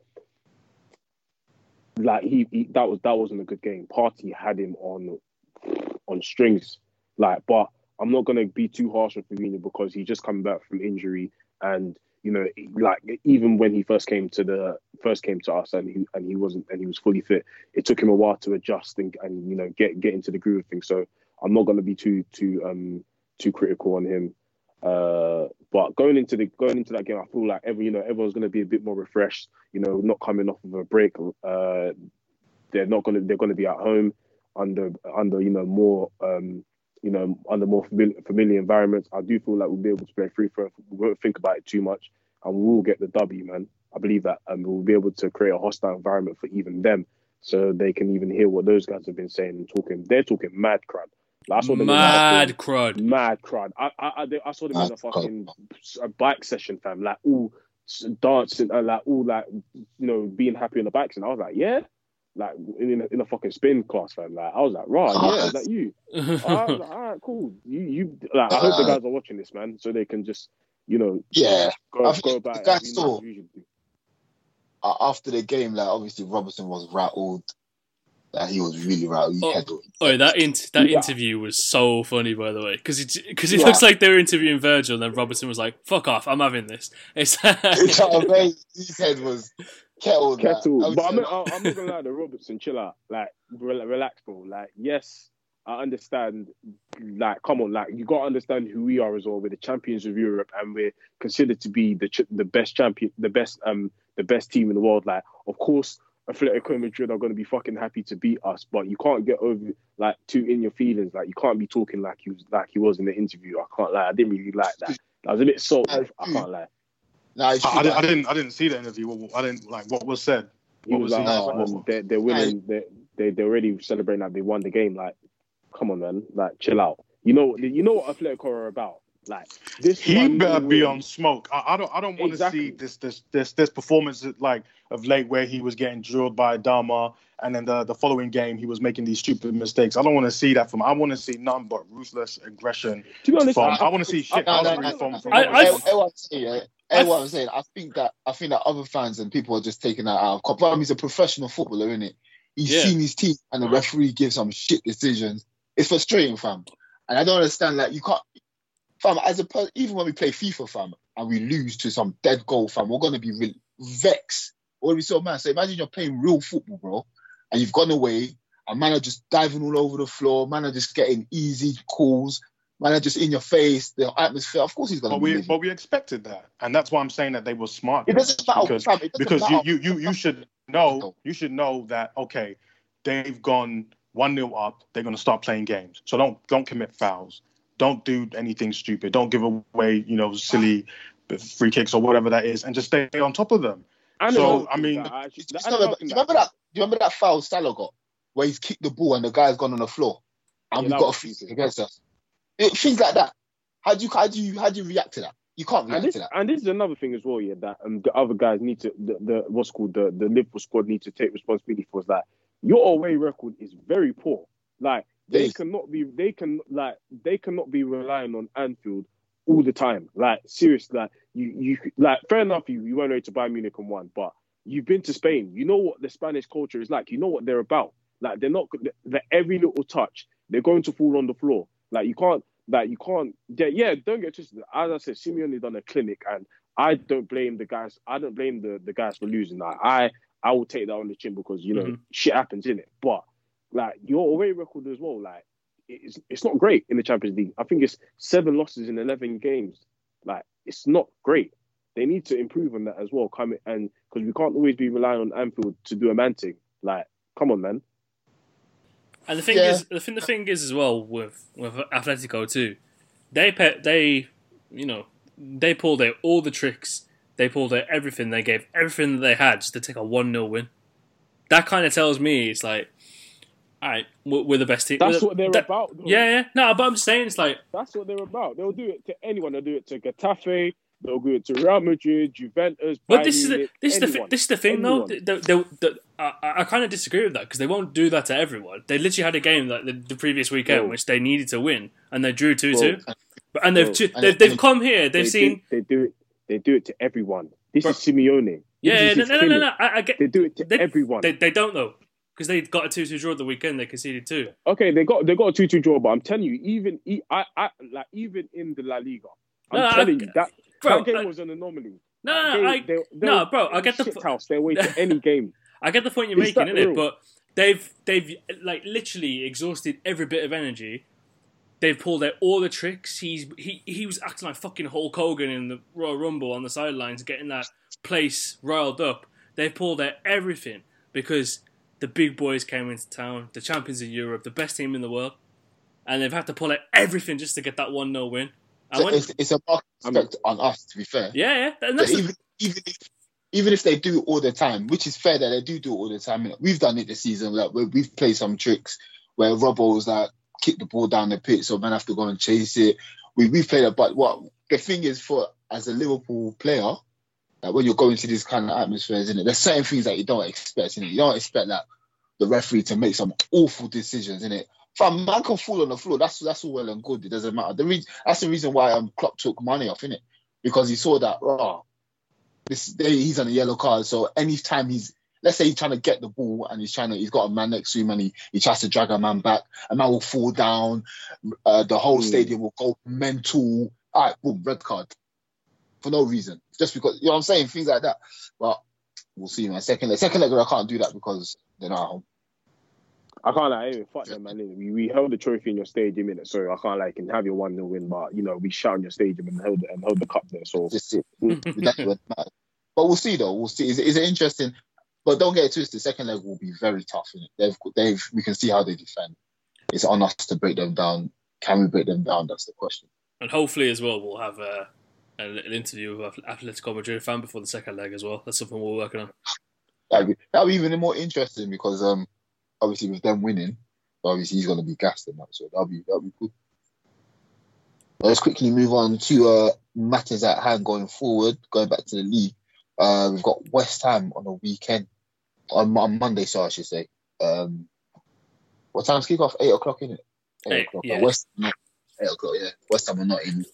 like, he, he that, was, that wasn't a good game. Partey had him on... on strings, like, but I'm not going to be too harsh on Firmino because he just come back from injury, and you know, like, even when he first came to the first came to us and he and he wasn't and he was fully fit, it took him a while to adjust and, and you know get get into the groove of things. So I'm not going to be too too um too critical on him. Uh, but going into the going into that game, I feel like every you know everyone's going to be a bit more refreshed. You know, not coming off of a break. Uh, they're not going to they're going to be at home. Under, under you know, more, um, you know, under more familiar, familiar environments, I do feel like we'll be able to play free for. We won't think about it too much, and we'll get the W, man. I believe that, and we'll be able to create a hostile environment for even them, so they can even hear what those guys have been saying and talking. They're talking mad crud. Like, I saw them mad in the crud. Mad crud. I, I, I, I saw them mad in a fucking a bike session, fam. Like, all dancing and like all like, you know, being happy in the backs, and I was like, yeah, like in a, in a fucking spin class, fam. Like I was like, right, yeah, is that you? I was like, all right, cool. You, you. Like, I hope the guys are watching this, man, so they can just, you know, yeah, go, I go back. The guy saw uh, after the game, like obviously Robertson was rattled. Like, he was really rattled. Oh, had, oh that in- that yeah. interview was so funny, by the way, because it because it yeah. looks like they were interviewing Virgil, and then Robertson was like, "Fuck off, I'm having this." It's like... his head was. Kettle, Kettle. That. But I'm not, I'm not gonna lie to Robertson, chill out, like re- relax, bro. Like, yes, I understand. Like, come on, like you gotta understand who we are as well. We're the champions of Europe, and we're considered to be the ch- the best champion, the best um, the best team in the world. Like, of course, Atletico Madrid are gonna be fucking happy to beat us, but you can't get over like too in your feelings. Like, you can't be talking like he was like he was in the interview. I can't lie. I didn't really like that. I was a bit salty. I can't lie. Nah, I, I, did, I didn't. I didn't see the interview. I didn't like what was said. What was, was like, oh, um, they're, they're winning. They're, they they're already celebrating that they won the game. Like, come on, man. Like, chill out. You know. You know what Atletico are about. Like, this. He better be win. on smoke. I, I don't. I don't want to exactly. see this. This. This. This performance like of late where he was getting drilled by Adama, and then the the following game he was making these stupid mistakes. I don't want to see that from. I want to see none but ruthless aggression. To be honest, from, I, I want to see shit. I, I, I, from, I, from, I, I, I, I want to see it. I what I'm saying, I think that I think that other fans and people are just taking that out of Klopp. I mean, he's a professional footballer, isn't it? He's yeah. seen his team, and the referee gives some shit decisions. It's frustrating, fam. And I don't understand that like, you can't, fam. As a person, even when we play FIFA, fam, and we lose to some dead goal, fam, we're gonna be re- vexed. Or we so man. So imagine you're playing real football, bro, and you've gone away, and man are just diving all over the floor. Man are just getting easy calls. Man, just in your face, the atmosphere. Of course, he's going to. But we, but we expected that, and that's why I'm saying that they were smart. It doesn't matter because, it doesn't because matter. You, you, you should know, you should know that okay, they've gone one nil up. They're going to start playing games, so don't don't commit fouls, don't do anything stupid, don't give away you know silly free kicks or whatever that is, and just stay on top of them. I know. So I mean, that. I just, I remember, do you remember that? Do you remember that foul Salah got where he's kicked the ball and the guy's gone on the floor, and yeah, we got a free kick against us. It, things like that. How do you how do you how do you react to that? You can't react this, to that. And this is another thing as well, yeah. That um, the other guys need to the, the what's called the the Liverpool squad need to take responsibility for is that your away record is very poor. Like they yes. cannot be they can like they cannot be relying on Anfield all the time. Like seriously, like you you like fair enough you you weren't ready to buy Munich and won, but you've been to Spain. You know what the Spanish culture is like. You know what they're about. Like they're not that every little touch they're going to fall on the floor. Like you can't, like you can't. Yeah, yeah, don't get twisted. As I said, Simeone done a clinic, and I don't blame the guys. I don't blame the, the guys for losing that. I I will take that on the chin because you know mm-hmm. shit happens in it. But like your away record as well, like it's it's not great in the Champions League. I think it's seven losses in eleven games. Like it's not great. They need to improve on that as well. Come and because we can't always be relying on Anfield to do a man thing. Like come on, man. And the thing yeah. is, the thing, the thing is as well with with Atletico too, they pe- they, you know, they pulled out all the tricks, they pulled out everything, they gave everything that they had just to take a one nil win. That kind of tells me it's like, all right, we're, we're the best team. That's the, what they're that, about. Though. Yeah, yeah. No, but I'm just saying it's like that's what they're about. They'll do it to anyone. They'll do it to Getafe. They'll do it to Real Madrid, Juventus. But Bayern, this is the, this anyone, is the this is the thing anyone. though. They, they, they, I, I kind of disagree with that because they won't do that to everyone. They literally had a game like the, the previous weekend Bro. which they needed to win and they drew two two. Bro. And they've Bro. they've, they've come here. They've they seen do, they do it. They do it to everyone. This Bro. is Simeone. Yeah, is no, no, no, no, no. I, I get. They do it to they, everyone. They, they don't though because they got a two two draw the weekend. They conceded two. Okay, they got they got a two two draw, but I'm telling you, even I, I like even in the La Liga, I'm no, telling I, you that. Bro, that game I, was an anomaly. No, no, no, they, I, they, they no bro. I get the shit house. They wait for any game. I get the point you're Is making, innit? But they've they've like literally exhausted every bit of energy. They've pulled out all the tricks. He's he he was acting like fucking Hulk Hogan in the Royal Rumble on the sidelines, getting that place riled up. They've pulled out everything because the big boys came into town, the champions of Europe, the best team in the world, and they've had to pull out everything just to get that one nil win. So it's, it's a market effect I mean, on us, to be fair. Yeah, yeah. And that's so even, the... even, if, even if they do it all the time, which is fair that they do do it all the time. We've done it this season. Like, we've played some tricks where Robbo's like, kick the ball down the pitch, so men have to go and chase it. We, we've played it. But what the thing is, for as a Liverpool player, Like when you're going to these kind of atmospheres, innit? There's certain things that you don't expect, innit? You don't expect like the referee to make some awful decisions, innit? Fam, man can fall on the floor. That's that's all well and good. It doesn't matter. The re- that's the reason why um Klopp took Mane off, innit? Because he saw that, oh, this day he's on a yellow card. So anytime he's, let's say he's trying to get the ball and he's trying to, he's got a man next to him and he, he tries to drag a man back, a man will fall down. Uh, the whole mm. stadium will go mental. All right, boom, red card. For no reason. Just because, you know what I'm saying? Things like that. But we'll see, man. Second leg, second leg, I can't do that because they're not at home. I can't lie, anyway, fuck them, man. We, we held the trophy in your stadium, innit? So I can't lie, can have your one nil win, but, you know, we shout in your stadium and held and held the cup there. So just it. But we'll see, though. We'll see. Is it interesting? But don't get it twisted. Second leg will be very tough, innit? They've, they've, we can see how they defend. It's on us to break them down. Can we break them down? That's the question. And hopefully, as well, we'll have a, an interview with Atletico Madrid fan before the second leg as well. That's something we're working on. That'd be, that'd be even more interesting because, um, obviously, with them winning, obviously he's going to be gassed in that, so that'll be that'll be cool. Let's quickly move on to uh, matters at hand going forward. Going back to the league, uh, we've got West Ham on a weekend on, on Monday, so I should say. Um, what time's kick off? Eight o'clock, isn't it? Eight, eight o'clock. Yeah. West Ham, eight o'clock. Yeah, West Ham are not in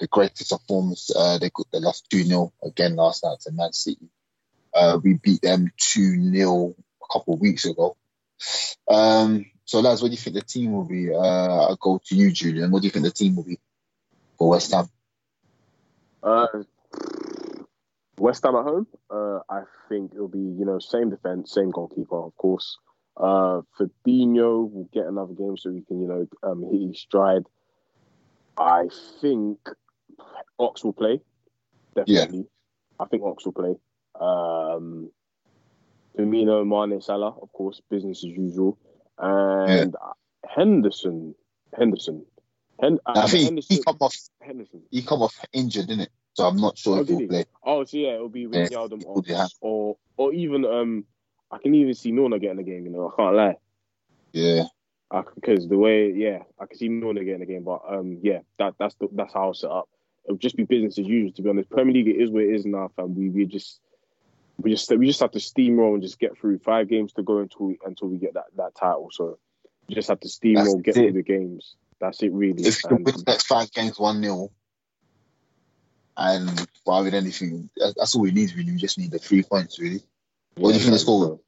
the greatest of forms. Uh, they they lost two nil again last night to Man City. Uh, we beat them two nil a couple of weeks ago. Um, so, lads, what do you think the team will be? Uh, I'll go to you, Julian. What do you think the team will be for West Ham? Uh, West Ham at home? Uh, I think it'll be, you know, same defence, same goalkeeper, of course. Uh, Fabinho will get another game so he can, you know, um, hit his stride. I think Ox will play, definitely. Yeah. I think Ox will play. Um... Firmino, Mane, Salah, of course, business as usual, and yeah. Henderson, Henderson, Hen- I think Henderson, he come off, Henderson. He come off injured, didn't it? So I'm not sure oh, if he'll he? play. Oh, so yeah, it'll be with yeah. Wijnaldum or, yeah. or or even um, I can even see Norna getting the game. You know, I can't lie. Yeah. Because the way, yeah, I can see Norna getting the game, but um, yeah, that that's the, that's how it's set up. It'll just be business as usual. To be honest, Premier League it is what it is now, fam. We we just. We just we just have to steamroll and just get through five games to go until we, until we get that, that title. So we just have to steamroll, get it. through the games. That's it, really. If you can win the next five games one nil and rather than anything, that's all we need, really. We just need the three points, really. What yeah, do you think the score will be?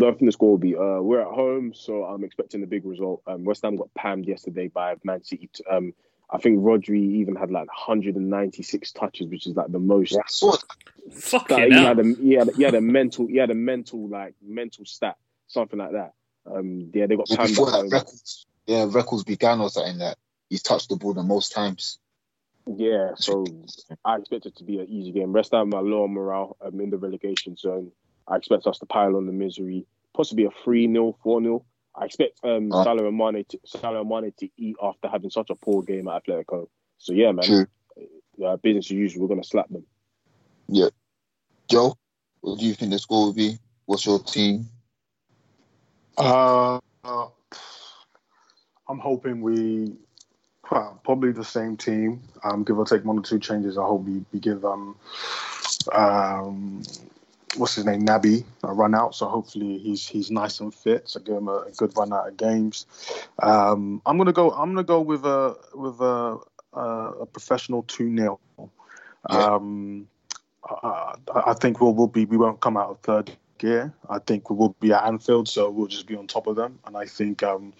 Well, I think the score will be uh, we're at home, so I'm expecting a big result. Um, West Ham got pammed yesterday by Man City. T- um, I think Rodri even had like one hundred ninety-six touches, which is like the most. Fucking hell! He, he, he had a mental, he had a mental like mental stat, something like that. Um, yeah, they got well, before that records. Yeah, records began or something that he's touched the ball the most times. Yeah, so I expect it to be an easy game. Rest out my lower morale. I'm in the relegation zone. I expect us to pile on the misery, possibly a three nil, four nil. I expect um, uh, Salah, and Mane to, Salah and Mane to eat after having such a poor game at Atletico. So, yeah, man. Uh, business as usual. We're going to slap them. Yeah. Joe, what do you think the score will be? What's your team? Uh, uh, I'm hoping we... Probably the same team. Um, give or take one or two changes. I hope we, we give... Um, um, what's his name, Naby, a run out. So hopefully he's he's nice and fit. So give him a, a good run out of games. Um, I'm gonna go. I'm gonna go with a with a a, a professional two nil. Um, I, I think we'll, we'll be we won't come out of third gear. I think we will be at Anfield, so we'll just be on top of them. And I think um,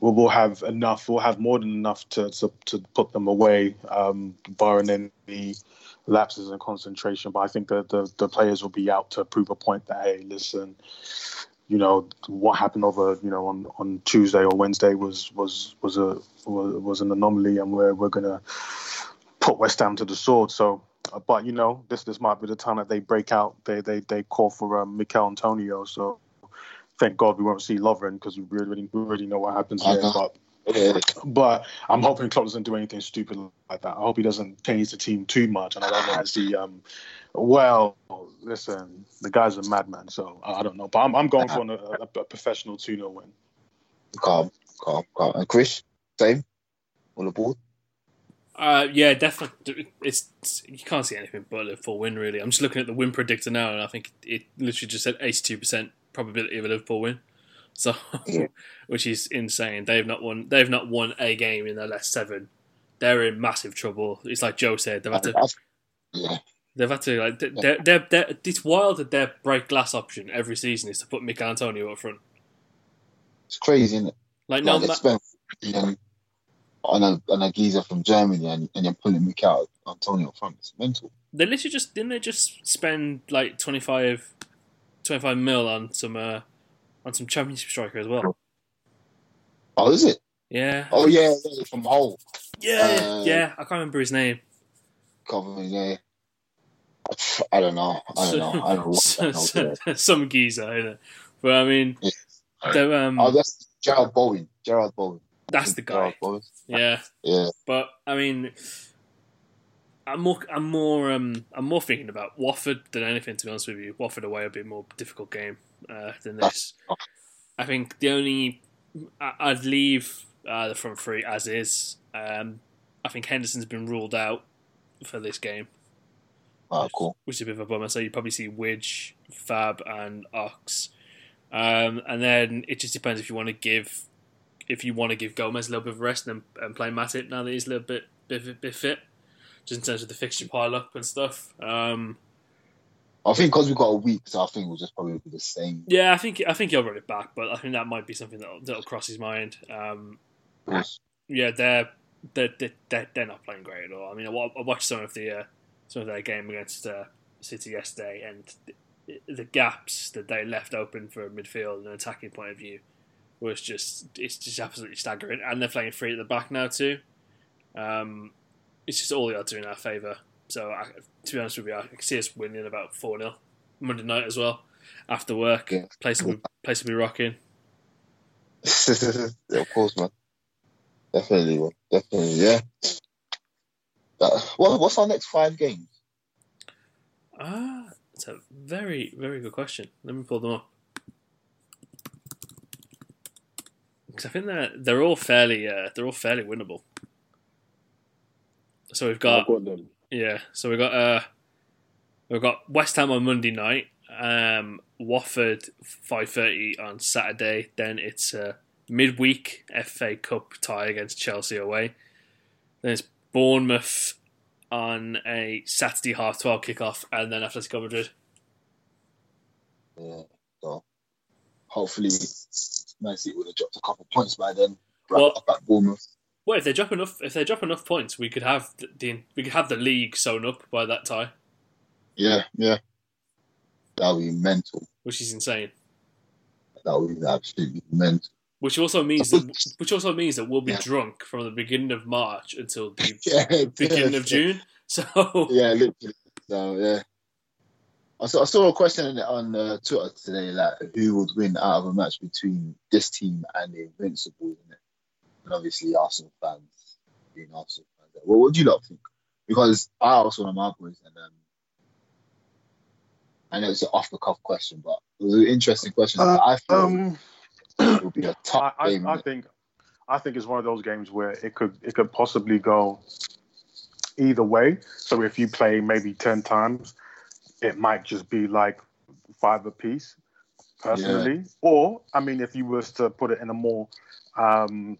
we'll, we'll have enough. We'll have more than enough to to, to put them away, um, barring any lapses in concentration, but I think that the, the players will be out to prove a point that, hey, listen, you know what happened over you know on, on Tuesday or Wednesday was was was a was, was an anomaly, and we're we're gonna put West Ham to the sword. So, but you know this this might be the time that they break out. They they they call for um, Mikel Antonio. So thank God we won't see Lauren because we really we already know what happens there. But But I'm hoping Klopp doesn't do anything stupid like that. I hope he doesn't change the team too much, and I don't want to see. Um, well, listen, the guy's a madman, so I don't know. But I'm I'm going for a, a, a professional two nil win. Calm, calm, calm. And Chris, same on the board. Uh, yeah, definitely. It's, it's you can't see anything but a full win, really. I'm just looking at the win predictor now, and I think it literally just said eighty-two percent probability of a Liverpool win. So, yeah. Which is insane. They've not won. They've not won a game in their last seven. They're in massive trouble. It's like Joe said. They've had to. Yeah. They've had to like. They're, they're, they're, it's wild that their break glass option every season is to put Mikel Antonio up front. It's crazy, isn't it? Like, like no. It's ma- been, on a, on a geezer from Germany, and, and you're pulling Mikel Antonio up front. It's mental. They literally just didn't they just spend like twenty-five mil on some uh, on some Championship striker as well. Oh, is it? Yeah. Oh yeah, from Hull. Yeah, uh, yeah. I can't remember his name. Cover, yeah. I don't know. I don't know. I don't know what some geezer, isn't it? But I mean, yes. um, oh, that's Gerald Bowen. Gerald Bowen. That's the guy. Yeah. Yeah. But I mean, I'm more, I'm more, um, I'm more thinking about Watford than anything. To be honest with you, Watford away would be a more difficult game uh, than this. I think the only I, I'd leave uh, the front three as is. Um, I think Henderson's been ruled out for this game. Oh, cool. Which is a bit of a bummer. So you probably see Widge, Fab, and Ox, um, and then it just depends if you want to give. If you want to give Gomez a little bit of rest and, and play Matip now that he's a little bit, bit bit fit, just in terms of the fixture pile-up and stuff. Um, I think because we've got a week, so I think we'll just probably be the same. Yeah, I think I think he'll run it back, but I think that might be something that'll, that'll cross his mind. Um, yes. Yeah, they're, they're, they're, they're not playing great at all. I mean, I watched some of the uh, some of their game against uh, City yesterday, and the, the gaps that they left open for midfield and an attacking point of view, was just it's just absolutely staggering, and they're playing free at the back now too. Um, it's just all the odds are in our favour. So I, to be honest with you, I see us winning about four nil Monday night as well. After work, yeah. place will be, place will be rocking. Of course, man. Definitely, definitely, yeah. Uh, what what's our next five games? Ah, it's a very very good question. Let me pull them up. Because I think they're they're all fairly uh, they're all fairly winnable. So we've got, got them. yeah. So we got uh, we've got West Ham on Monday night, um, Watford five thirty on Saturday. Then it's a uh, midweek F A Cup tie against Chelsea away. Then it's Bournemouth on a Saturday half twelve kickoff, and then Atletico Madrid. Yeah. So hopefully. Man City would have dropped a couple of points by then. Well, up at Bournemouth. Well, if they drop enough, if they drop enough points, we could have the, the we could have the league sewn up by that tie. Yeah, yeah, that would be mental. Which is insane. That would be absolutely mental. Which also means that, which also means that we'll be yeah. drunk from the beginning of March until the yeah, beginning yeah. of June. So yeah, literally. So yeah. I saw, I saw a question on uh, Twitter today, like, who would win out of a match between this team and the Invincibles, isn't it? And obviously Arsenal fans, being Arsenal fans. Well, what do you lot think? Because I also am my boys, and um, I know it's an off-the-cuff question, but it was an interesting question. Uh, I feel um, it would be a tough I, game. I, I think, I think it's one of those games where it could it could possibly go either way. So if you play maybe ten times, it might just be like five apiece, personally. Yeah. Or, I mean, if you was to put it in a more um,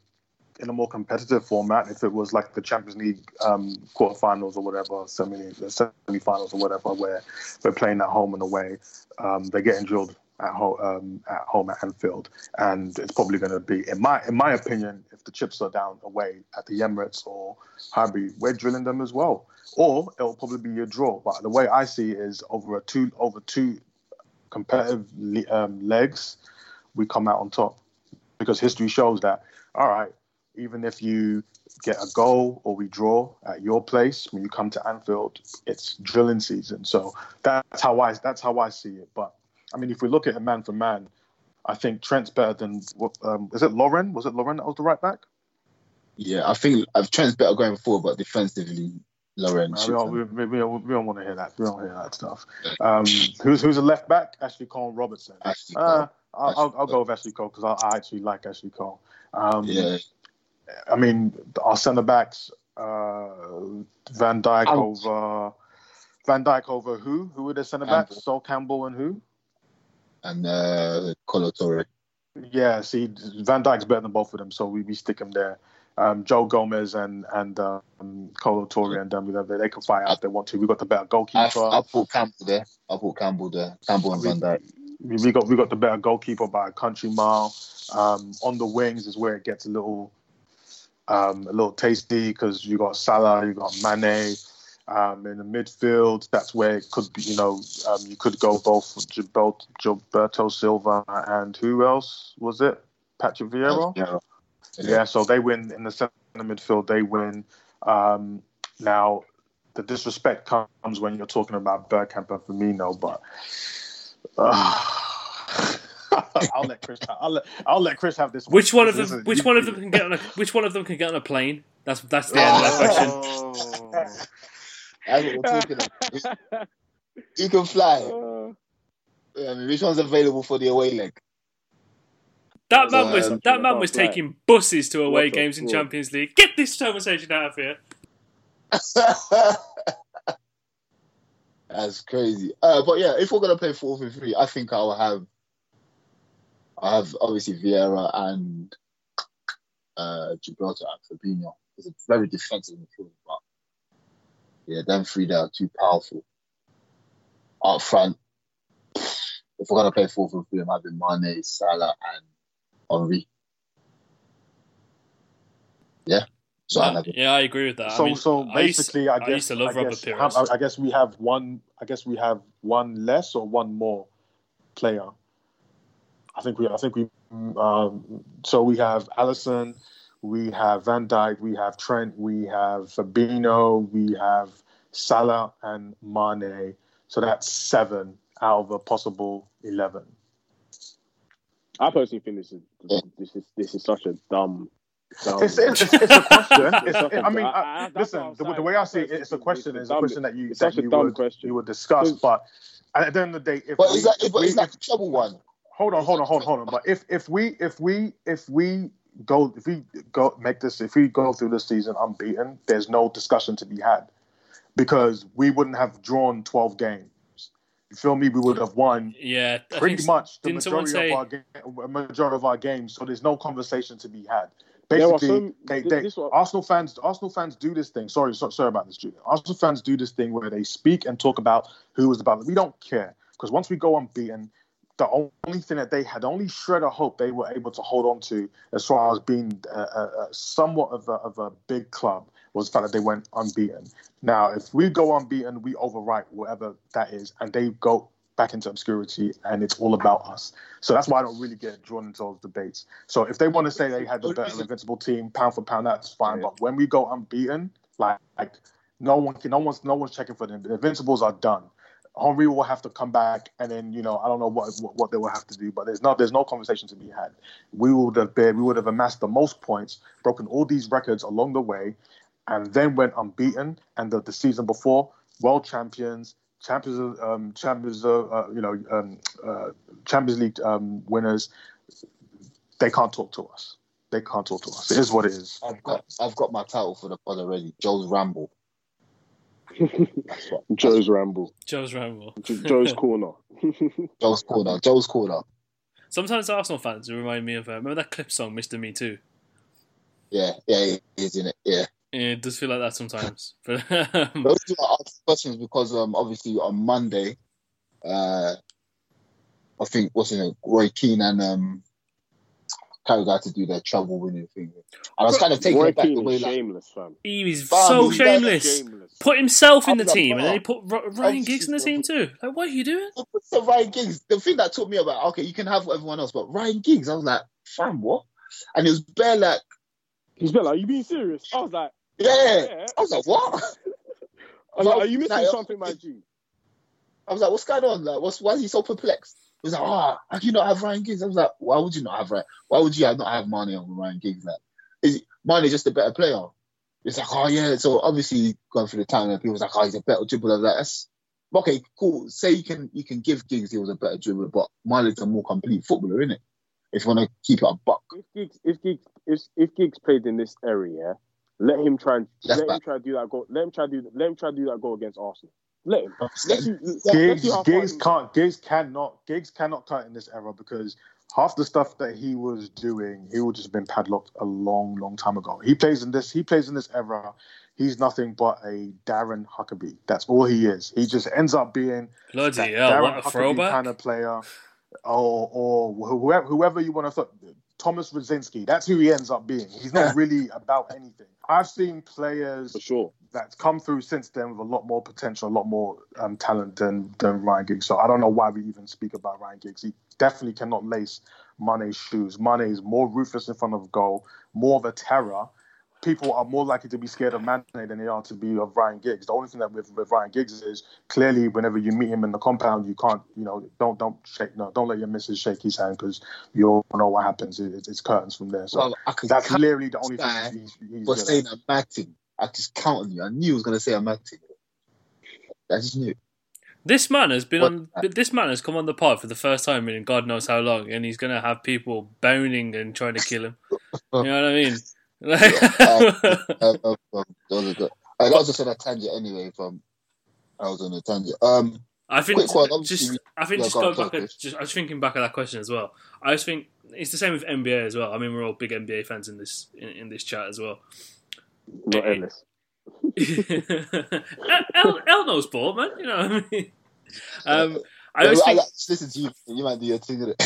in a more competitive format, if it was like the Champions League um, quarterfinals or whatever, semi semi-finals or whatever, where they're playing at home and away, um, they're getting drilled at home um, at home at Anfield, and it's probably going to be, in my in my opinion, if the chips are down away at the Emirates or Highbury, we're drilling them as well. Or it'll probably be a draw. But the way I see it is over a two over two competitive um, legs, we come out on top, because history shows that. All right, even if you get a goal or we draw at your place when you come to Anfield, it's drilling season. So that's how I that's how I see it. But I mean, if we look at it man for man, I think Trent's better than um, is it Lauren? Was it Lauren that was the right back? Yeah, I think I've Trent's better going forward, but defensively. Lauren, uh, we, don't, we, we, we, don't, we don't want to hear that. We don't hear that stuff. Um, who's who's a left back? Ashley Cole and Robertson. Ashley Cole. Uh, I'll, Ashley I'll, I'll go with Ashley Cole because I, I actually like Ashley Cole. Um, yeah. I mean, our centre backs, Uh, Van Dijk Out. over Van Dijk over who? Who were the centre backs? Sol Campbell and who? And uh, Colo Torre. Yeah, see, Van Dijk's better than both of them, so we, we stick him there. Um, Joe Gomez and and um, Colo Torre, and then we have, they can fire out if they want to. We got the better goalkeeper. I, I put Campbell there. I put Campbell there. Campbell and Van Dijk. We, we got we got the better goalkeeper by a country mile. Um, on the wings is where it gets a little. Um, a little tasty because you got Salah, you got Mane um, in the midfield. That's where it could be. You know, um, you could go both Gilberto, Gilberto Silva and who else was it? Patrick Vieira. Yeah. yeah. So they win in the centre midfield. They win. Um, now, the disrespect comes when you're talking about Bergkamp and Firmino, but. Uh, I'll let Chris. I'll let, I'll let Chris have this. Which one of them? Which one of them can get on a? Which one of them can get on a plane? That's that's the end oh. of that question. That's what we're talking about. Who can fly? I mean, which one's available for the away leg? That man so, was um, that man was taking fly. buses to away what games in cool. Champions League. Get this conversation out of here. That's crazy. Uh, but yeah, if we're gonna play four three three, I think I'll have. I have obviously Vieira and uh, Gilberto and Fabinho. It's a very defensive midfield, but yeah, them three there are too powerful. Up front, if we're gonna play four for three, I'm having Mane, Salah, and Henry. Yeah. So yeah, I yeah, I agree with that. So, I mean, so basically, I, used, I guess I used to love I Robert Pires. I, I guess we have one. I guess we have one less or one more player. I think we, I think we, um, so we have Alisson, we have Van Dijk, we have Trent, we have Fabinho, we have Salah and Mane. So that's seven out of a possible eleven. I personally think this is this is this is such a dumb. dumb it's, it's, it's, it's a question. It's, it's, I mean, I, I, listen, the, the way I see it, it's a question. It's a question that you it's that you would question. you would discuss, but at the end of the day, if but we, is that, if we, is that the trouble one? Hold on, hold on, hold on, hold on. But if, if we if we if we go if we go make this if we go through this season unbeaten, there's no discussion to be had because we wouldn't have drawn twelve games. You feel me? We would have won. Yeah, I pretty much the majority say... of our game, majority of our games. So there's no conversation to be had. Basically, some, they, they, this Arsenal fans Arsenal fans do this thing. Sorry, so, sorry about this, Julian. Arsenal fans do this thing where they speak and talk about who was about. We don't care because once we go unbeaten. The only thing that they had, the only shred of hope they were able to hold on to as far as being a, a, a somewhat of a, of a big club was the fact that they went unbeaten. Now, if we go unbeaten, we overwrite whatever that is, and they go back into obscurity, and it's all about us. So that's why I don't really get drawn into those debates. So if they want to say they had the better invincible team, pound for pound, that's fine. Yeah. But when we go unbeaten, like, like no one can, no one's, no one's checking for them. The invincibles are done. Henry will have to come back, and then you know I don't know what, what what they will have to do, but there's no there's no conversation to be had. We would have been we would have amassed the most points, broken all these records along the way, and then went unbeaten. And the, the season before, world champions, champions, um, champions, uh, you know, um, uh, Champions League um, winners. They can't talk to us. They can't talk to us. It is what it is. I've got I've got my title for the pod already. Joel's ramble. That's right. Joe's ramble. Joe's ramble. Joe's corner. Joe's corner. Joe's corner. Sometimes Arsenal fans remind me of uh, remember that clip song, Mister Me Too. Yeah, yeah, it is in it. Yeah, yeah, it does feel like that sometimes. But um... those two are asking questions because um, obviously on Monday, uh, I think what's his name, Roy Keane and um, Carragher got to do their trouble winning thing. I was kind of taking it back the way shameless, like, fam. He was fam, so he shameless. shameless. Put himself in the team, and then he put Ryan Giggs in the team too. Like, what are you doing? So Ryan Giggs, the thing that taught me about okay, you can have everyone else, but Ryan Giggs, I was like, fam, what? And it was bare like, he's bare like, you being serious? I was like, yeah. yeah. I was like, what? I was like, are you missing like, something, my G? I was like, what's going on? Like, what's why is he so perplexed? He was like, ah, oh, how can you not have Ryan Giggs? I was like, why would you not have Ryan? Why would you not have Mane over Ryan Giggs? Like, is Mane just a better player? It's like, oh yeah. So obviously going through the time and people was like, oh, he's a better dribbler. Like, that's okay, cool. Say you can you can give Giggs he was a better dribbler, but Mane's a more complete footballer, isn't it? If you want to keep it a buck. If Giggs if Giggs if, if Giggs played in this area, Let him try and That's let bad. him try and do that goal. Let him try and do let him try and do that goal against Arsenal. Let him. Let you, let, Giggs, let Giggs can't. Giggs cannot. Giggs cannot cut in this era because half the stuff that he was doing, he would just have been padlocked a long, long time ago. He plays in this. He plays in this era. He's nothing but a Darren Huckabee. That's all he is. He just ends up being bloody hell, Darren what a Huckabee throwback kind of player, or or whoever whoever you want to thought. Thomas Rosinski, that's who he ends up being. He's not really about anything. I've seen players For sure. that's come through since then with a lot more potential, a lot more um, talent than, than Ryan Giggs. So I don't know why we even speak about Ryan Giggs. He definitely cannot lace Mane's shoes. Mane is more ruthless in front of goal, more of a terror. People are more likely to be scared of Mane than they are to be of Ryan Giggs. The only thing that with, with Ryan Giggs is clearly whenever you meet him in the compound, you can't, you know, don't don't shake, no, don't let your missus shake his hand because you all know what happens. It, it's curtains from there. So well, I can that's literally the only thing he's, he's But saying a mad thing, I just count on you. I knew he was going to say a mad thing. I just knew. This man has been what? on. This man has come on the pod for the first time in God knows how long, and he's going to have people boning and trying to kill him. You know what I mean? Like, um, um, um, um, that I also said a tangent anyway. From I was on a tangent. Um, I think quick one, just I think yeah, just go, go back. At, just I was thinking back at that question as well. I just think it's the same with N B A as well. I mean, we're all big N B A fans in this in, in this chat as well. Not Ellis. El, El knows ball, man. You know what I mean. Um, I always think... Listen to you. You might do your thing with it.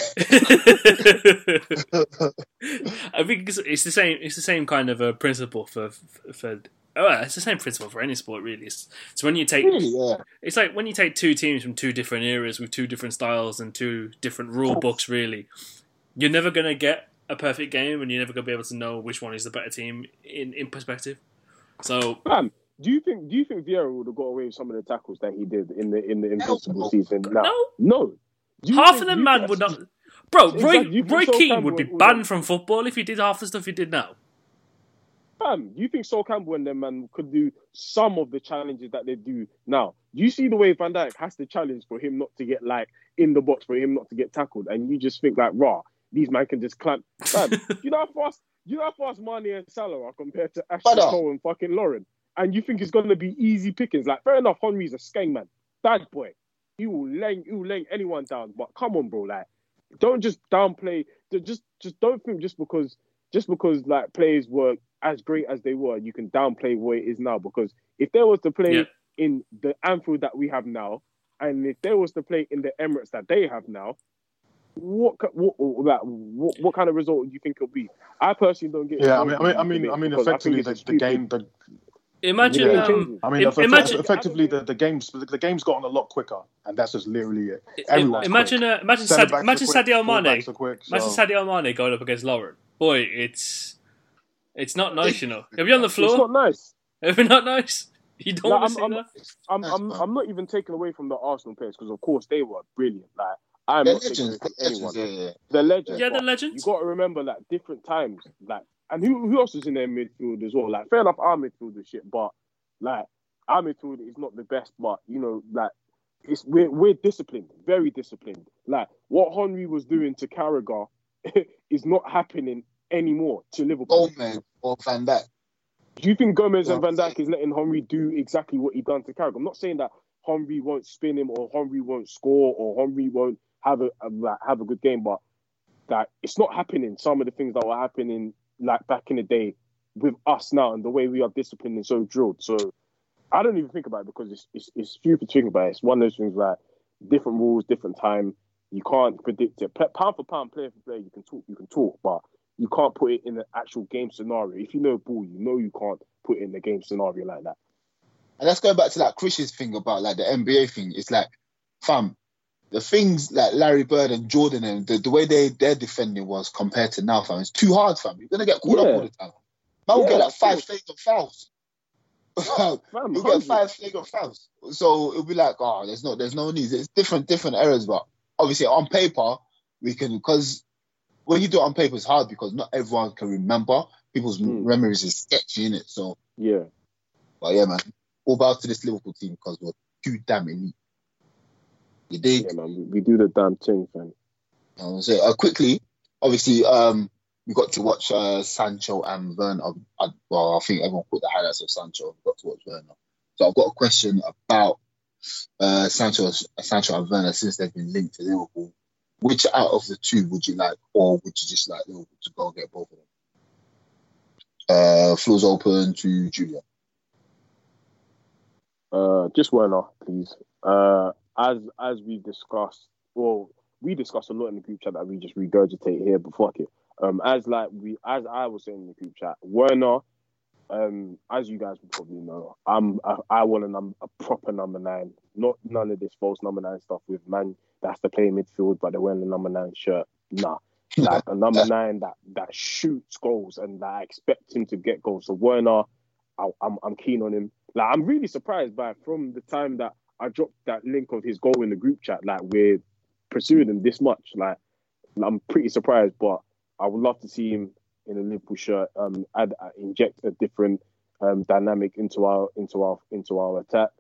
I think it's the same. It's the same kind of a principle for for. for oh, it's the same principle for any sport, really. It's, it's when you take. Really, yeah. It's like when you take two teams from two different eras with two different styles and two different rule books. Really, you're never gonna get a perfect game, and you're never gonna be able to know which one is the better team in, in perspective. So. Man. Do you think do you think Vieira would have got away with some of the tackles that he did in the in the Invincible season? No. No. no. Half of them man would not Bro, Roy exactly. Roy Sol Keane Campbell would be banned would... from football if he did half the stuff he did now. Bam, you think Sol Campbell and them man could do some of the challenges that they do now? Do you see the way Van Dijk has to challenge for him not to get like in the box, for him not to get tackled, and you just think like rah, these man can just clamp. Bam, you know how fast you know how fast Mane and Salah are compared to Ashley Cole and fucking Lauren. And you think it's going to be easy pickings. Like, fair enough, Henry's a skeng man. Bad boy. He will lay, he will lay anyone down. But come on, bro. Like, don't just downplay. Just just don't think just because, just because like, players were as great as they were, you can downplay what it is now. Because if there was to play yeah. in the Anfield that we have now, and if there was to play in the Emirates that they have now, What what, what what what kind of result do you think it'll be? I personally don't get. Yeah, I mean, I mean, I mean, effectively the, the game, the Imagine, yeah. um, I mean, imagine, effectively the, the games the game's gotten a lot quicker, and that's just literally it. Everyone's imagine, quick. Uh, imagine, Sad, imagine Sadio Mane, quick, so. imagine Sadio Mane going up against Lauren. Boy, it's it's not nice, you know. It'll be on the floor. It's not nice. It'll be not nice. You don't like, want to I'm, see I'm, that. I'm, I'm, I'm not even taking away from the Arsenal players because, of course, they were brilliant. Like I'm the not legends, taking away from anyone. Legends, yeah, yeah. The legends. Yeah, the legends. You got to remember, like different times, like. And who who else is in their midfield as well? Like, fair enough, our midfield is shit, but like our midfield is not the best. But you know, like it's we're we're disciplined, very disciplined. Like what Henry was doing to Carragher is not happening anymore to Liverpool. Gomez or Van Dijk. Do you think Gomez yeah. and Van Dijk is letting Henry do exactly what he done to Carragher? I'm not saying that Henry won't spin him or Henry won't score or Henry won't have a, a like, have a good game, but like it's not happening. Some of the things that were happening. Like back in the day, with us now and the way we are disciplined and so drilled. So I don't even think about it because it's it's, it's stupid to think about it. It's one of those things like different rules, different time. You can't predict it. Pound for pound, player for player, you can talk, you can talk, but you can't put it in an actual game scenario. If you know ball, you know you can't put it in a game scenario like that. And that's going back to like Chris's thing about like the N B A thing. It's like, fam, the things like Larry Bird and Jordan and the, the way they their defending was compared to now, fam, it's too hard, fam. You're gonna get called yeah. up all the time. Man will yeah, get like five flagrant fouls. You'll get five flagrant fouls. So it'll be like, oh, there's no, there's no need. It's different, different eras, but obviously on paper we can because when you do it on paper, it's hard because not everyone can remember. People's mm. memories is sketchy, innit? So yeah, but yeah, man, all bow to this Liverpool team because we're too damn elite. You did. Yeah, man, we do the damn thing, fam. Um, so, uh, quickly, obviously, um, we got to watch uh, Sancho and Werner. I, well, I think everyone put the highlights of Sancho. We got to watch Werner. So I've got a question about uh, Sancho, Sancho and Werner since they've been linked to Liverpool. Which out of the two would you like, or would you just like Liverpool to go and get both of them? Uh, floor's open to Julia. Uh, just Werner, please. Uh, as as we discussed, well, we discussed a lot in the group chat that we just regurgitate here, but fuck it. Um, as like we, as I was saying in the group chat, Werner, um, as you guys would probably know, I'm I, I want a, num- a proper number nine, not none of this false number nine stuff with man that's to play midfield, but they're wearing the number nine shirt. Nah, like a number nine that, that shoots goals, and that I expect him to get goals. So Werner, I, I'm I'm keen on him. Like I'm really surprised by from the time that I dropped that link of his goal in the group chat, like we're pursuing him this much. Like I'm pretty surprised, but I would love to see him in a Liverpool shirt. Um, add, uh, inject a different um, dynamic into our into our into our attack.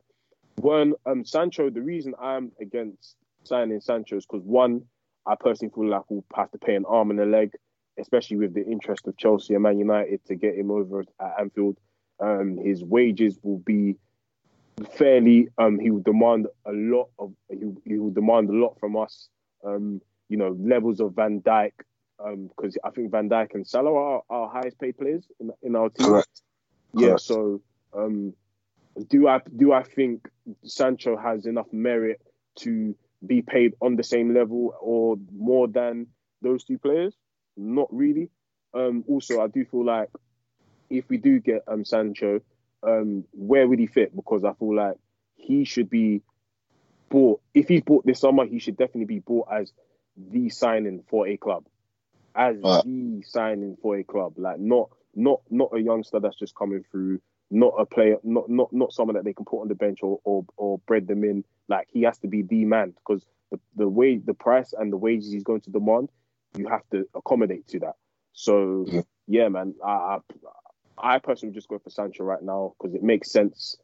One, um, Sancho. The reason I'm against signing Sancho is because one, I personally feel like we'll have to pay an arm and a leg, especially with the interest of Chelsea and Man United to get him over at Anfield. Um, his wages will be fairly. Um, he will demand a lot of. He, he will demand a lot from us. Um, you know, levels of Van Dijk. Because um, I think Van Dijk and Salah are our highest paid players in in our team. Correct. Yeah. Correct. So, um, do I do I think Sancho has enough merit to be paid on the same level or more than those two players? Not really. Um, also, I do feel like if we do get um Sancho, um, where would he fit? Because I feel like he should be bought. If he's bought this summer, he should definitely be bought as the signing for a club. As right. the signing for a club, like not not not a youngster that's just coming through, not a player, not not not someone that they can put on the bench or or, or bread them in. Like he has to be the man because the the way the price and the wages he's going to demand, you have to accommodate to that. So yeah, yeah man, I, I I personally just go for Sancho right now because it makes sense.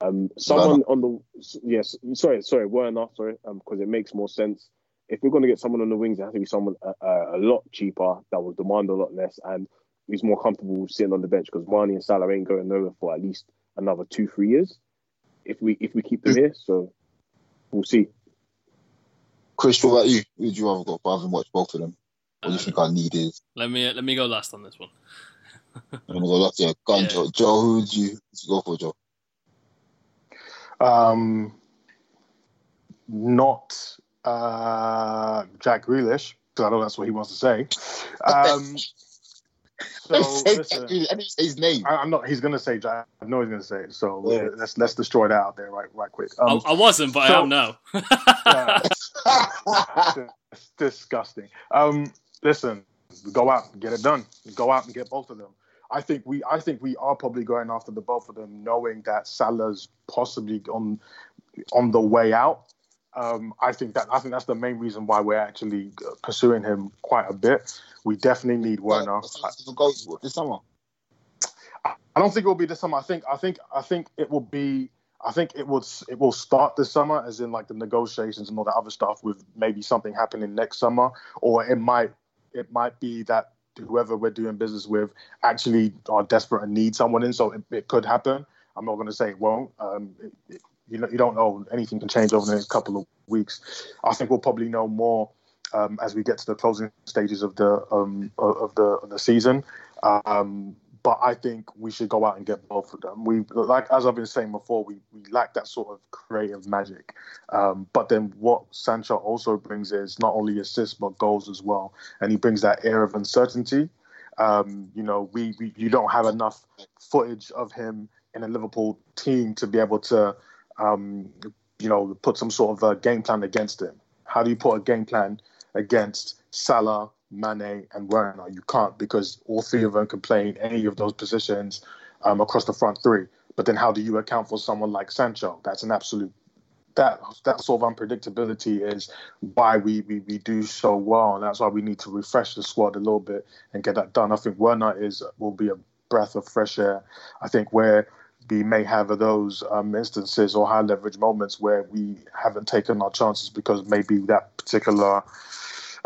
Um, someone Werner. on the yes, sorry, sorry, Werner, sorry, um, because it makes more sense. If we're going to get someone on the wings, it has to be someone a, a, a lot cheaper that will demand a lot less and who's more comfortable sitting on the bench because Mane and Salah ain't going nowhere for at least another two, three years if we if we keep them here. So we'll see. Chris, what about you? Who do you rather go for? I haven't watched both of them. What do you think I need is? Let me let me go last on this one. I'm going to go last, yeah. Go on, yeah. Joe. Joe, who would you go for, Joe? Um, Not... Uh, Jack Grealish, because I know that's what he wants to say. Um, so say listen, I didn't say his name. I, I'm not. He's gonna say Jack. I know he's gonna say it. So yeah. let's let's destroy that out there right right quick. Um, I, I wasn't, but so, I am now. uh, it's disgusting. Um, listen, go out and get it done. Go out and get both of them. I think we I think we are probably going after the both of them, knowing that Salah's possibly on on the way out. Um, I think that I think that's the main reason why we're actually pursuing him quite a bit. We definitely need Werner. This summer, I don't think it will be this summer. I think I think I think it will be. I think it will it will start this summer, as in like the negotiations and all that other stuff. With maybe something happening next summer, or it might it might be that whoever we're doing business with actually are desperate and need someone in. So it, it could happen. I'm not going to say it won't. Um, it, it, You know, you don't know. Anything can change over the next couple of weeks. I think we'll probably know more um, as we get to the closing stages of the um, of the of the season. Um, but I think we should go out and get both of them. We like, as I've been saying before, we, we lack that sort of creative magic. Um, but then what Sancho also brings is not only assists but goals as well, and he brings that air of uncertainty. Um, you know, we, we you don't have enough footage of him in a Liverpool team to be able to. Um, you know, put some sort of a game plan against him. How do you put a game plan against Salah, Mane, and Werner? You can't, because all three of them can play in any of those positions um, across the front three. But then, how do you account for someone like Sancho? That's an absolute that that sort of unpredictability is why we we, we do so well, and that's why we need to refresh the squad a little bit and get that done. I think Werner is will be a breath of fresh air. I think where. We may have those um, instances or high leverage moments where we haven't taken our chances because maybe that particular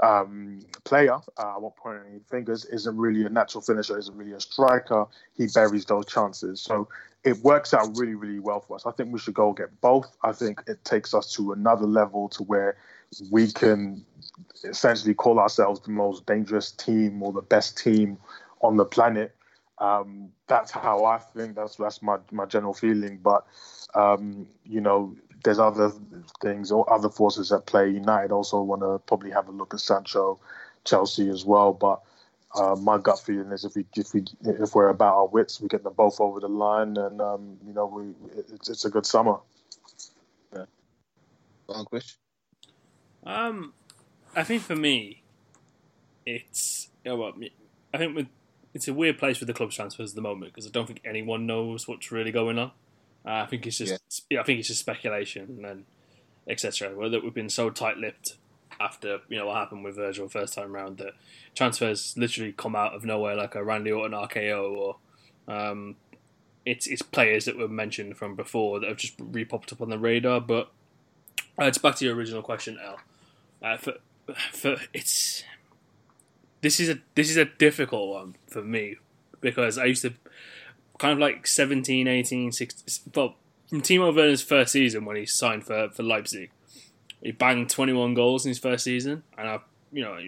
um, player, uh, I won't point any fingers, isn't really a natural finisher, isn't really a striker. He buries those chances. So it works out really, really well for us. I think we should go get both. I think it takes us to another level to where we can essentially call ourselves the most dangerous team or the best team on the planet. Um, that's how I think. That's that's my, my general feeling. But, um, you know, there's other things or other forces at play. United also want to probably have a look at Sancho, Chelsea as well. But uh, my gut feeling is if we if we if we're about our wits, we get them both over the line, and um, you know, we it's it's a good summer. Yeah. Well, Chris? Um, I think for me, it's you know what, I think with. It's a weird place with the club's transfers at the moment because I don't think anyone knows what's really going on. Uh, I think it's just, yeah. I think it's just speculation and et cetera. Well, that we've been so tight-lipped after you know what happened with Virgil first time round that transfers literally come out of nowhere like a Randy Orton R K O or um, it's it's players that were mentioned from before that have just re-popped up on the radar. But uh, it's back to your original question, Al. Uh, for for it's. This is a this is a difficult one for me because I used to kind of like seventeen, eighteen, sixteen... Well, from Timo Werner's first season when he signed for, for Leipzig, he banged twenty-one goals in his first season. And I've, you know,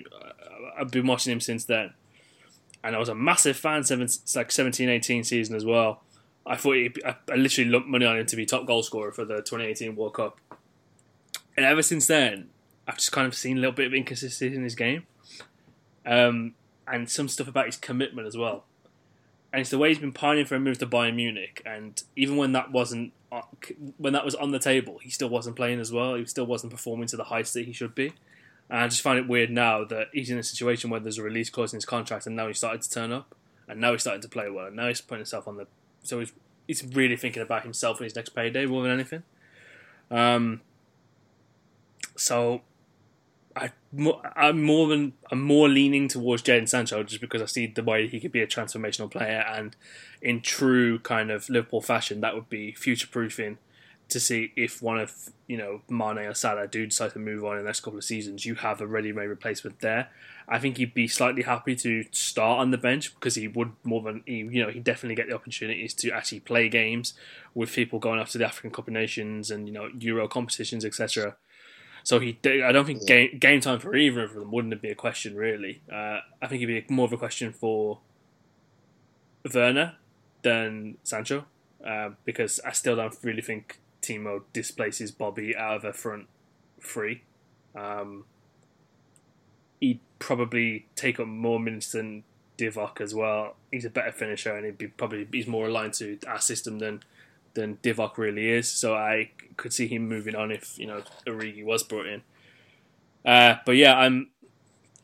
I've been watching him since then. And I was a massive fan, like seventeen, eighteen season as well. I thought he, I literally lumped money on him to be top goal scorer for the twenty eighteen World Cup. And ever since then, I've just kind of seen a little bit of inconsistency in his game. Um, and some stuff about his commitment as well. And it's the way he's been pining for a move to Bayern Munich. And even when that wasn't when that was on the table, he still wasn't playing as well. He still wasn't performing to the heights that he should be. And I just find it weird now that he's in a situation where there's a release clause in his contract and now he's started to turn up. And now he's starting to play well. And now he's putting himself on the... So he's, he's really thinking about himself and his next payday more than anything. Um, so... I, I'm more than I'm more leaning towards Jadon Sancho just because I see the way he could be a transformational player, and in true kind of Liverpool fashion, that would be future proofing to see if one of you know Mane or Salah do decide to move on in the next couple of seasons. You have a ready-made replacement there. I think he'd be slightly happy to start on the bench because he would more than he, you know he'd definitely get the opportunities to actually play games with people going after the African Cup of Nations and you know Euro competitions, et cetera. So he, I don't think game, game time for either of them wouldn't be a question, really. Uh, I think it'd be more of a question for Werner than Sancho, uh, because I still don't really think Timo displaces Bobby out of a front three. Um, he'd probably take up more minutes than Divock as well. He's a better finisher, and he'd be probably he's more aligned to our system than. than Divock really is, so I could see him moving on if, you know, Origi was brought in. Uh, but yeah, I'm,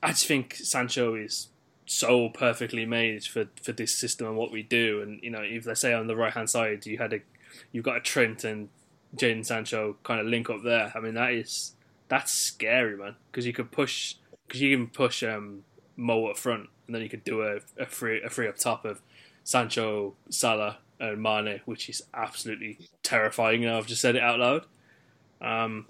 I just think Sancho is so perfectly made for, for this system and what we do, and, you know, if let's say on the right-hand side you had a, you've got a Trent and Jadon Sancho kind of link up there, I mean, that is, that's scary, man, because you could push, because you can push um, Mo up front, and then you could do a, a free a free up top of Sancho, Salah, and Mane, which is absolutely terrifying. Now I've just said it out loud. Um,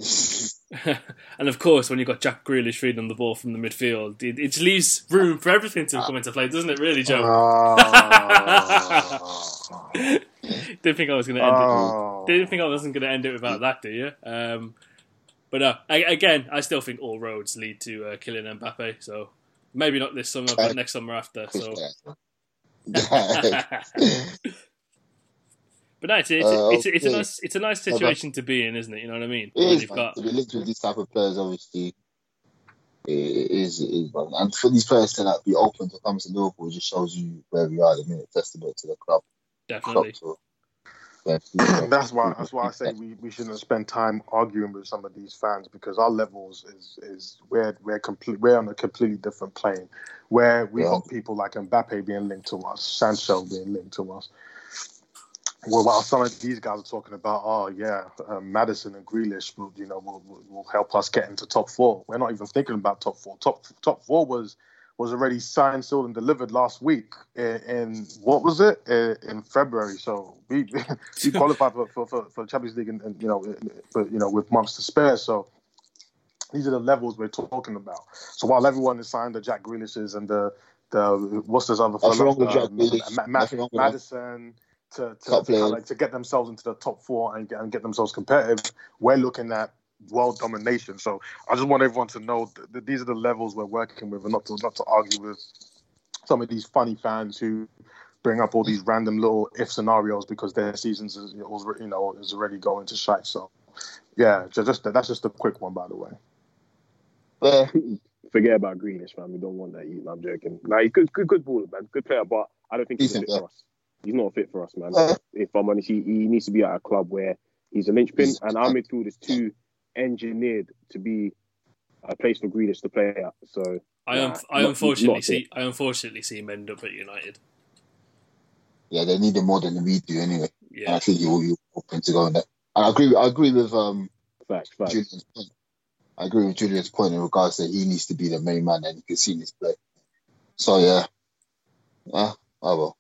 and of course, when you've got Jack Grealish feeding on the ball from the midfield, it, it leaves room for everything to come into play, doesn't it, really, Joe? Oh. Didn't think I was going to end oh. it. Didn't think I wasn't going to end it without that, do you? Um, but no, I, again, I still think all roads lead to uh, Kylian Mbappe. So maybe not this summer, but next summer after. So. But no, it's it's, uh, it's, okay. it's a nice it's a nice situation yeah, to be in, isn't it? You know what I mean? It is, you've got... To be linked with these type of players, obviously, it is, it is man. And for these players to like, be open to come to Liverpool, it just shows you where we are at the minute. Testament to the club. Definitely. Club to, yeah, that's why that's why I say we, we shouldn't spend time arguing with some of these fans because our levels is is we're we're complete we're on a completely different plane where we yeah. got people like Mbappe being linked to us, Sancho being linked to us. Well, while some of these guys are talking about, oh, yeah, um, Maddison and Grealish will, you know, will, will, will help us get into top four. We're not even thinking about top four. Top top four was was already signed, sealed, and delivered last week. In, in what was it? In, in February. So we, we qualified for, for, for, for Champions League, and, and you know, for, you know, with months to spare. So These are the levels we're talking about. So while everyone is signed the Jack Grealishes and the the what's this other fellow, wrong with Jack Grealish. Uh, Ma- Ma- Madison to to, to, like, to get themselves into the top four and get, and get themselves competitive, we're looking at world domination. So I just want everyone to know that these are the levels we're working with, and not to not to argue with some of these funny fans who bring up all these random little if scenarios because their seasons is, you know, is already going to shite. So yeah, just that's just a quick one, by the way. Uh, Forget about Greenish, man. We don't want that. You, I'm joking. Nah, he's good, good, good baller, man. Good player, but I don't think he's fit for us. He's not fit for us, man. Uh, if I'm honest, he, he needs to be at a club where he's a linchpin, and our midfield is too engineered to be a place for Greenish to play at. So I, um, I not, unfortunately see, I unfortunately see him end up at United. Yeah, they need him more than we do, anyway. Yeah. And I think you're, you're open to go on that. I agree. I agree with um. Facts, facts. Julian's point. I agree with Julian's point in regards that he needs to be the main man, and you can see in his play. So yeah, ah, I will.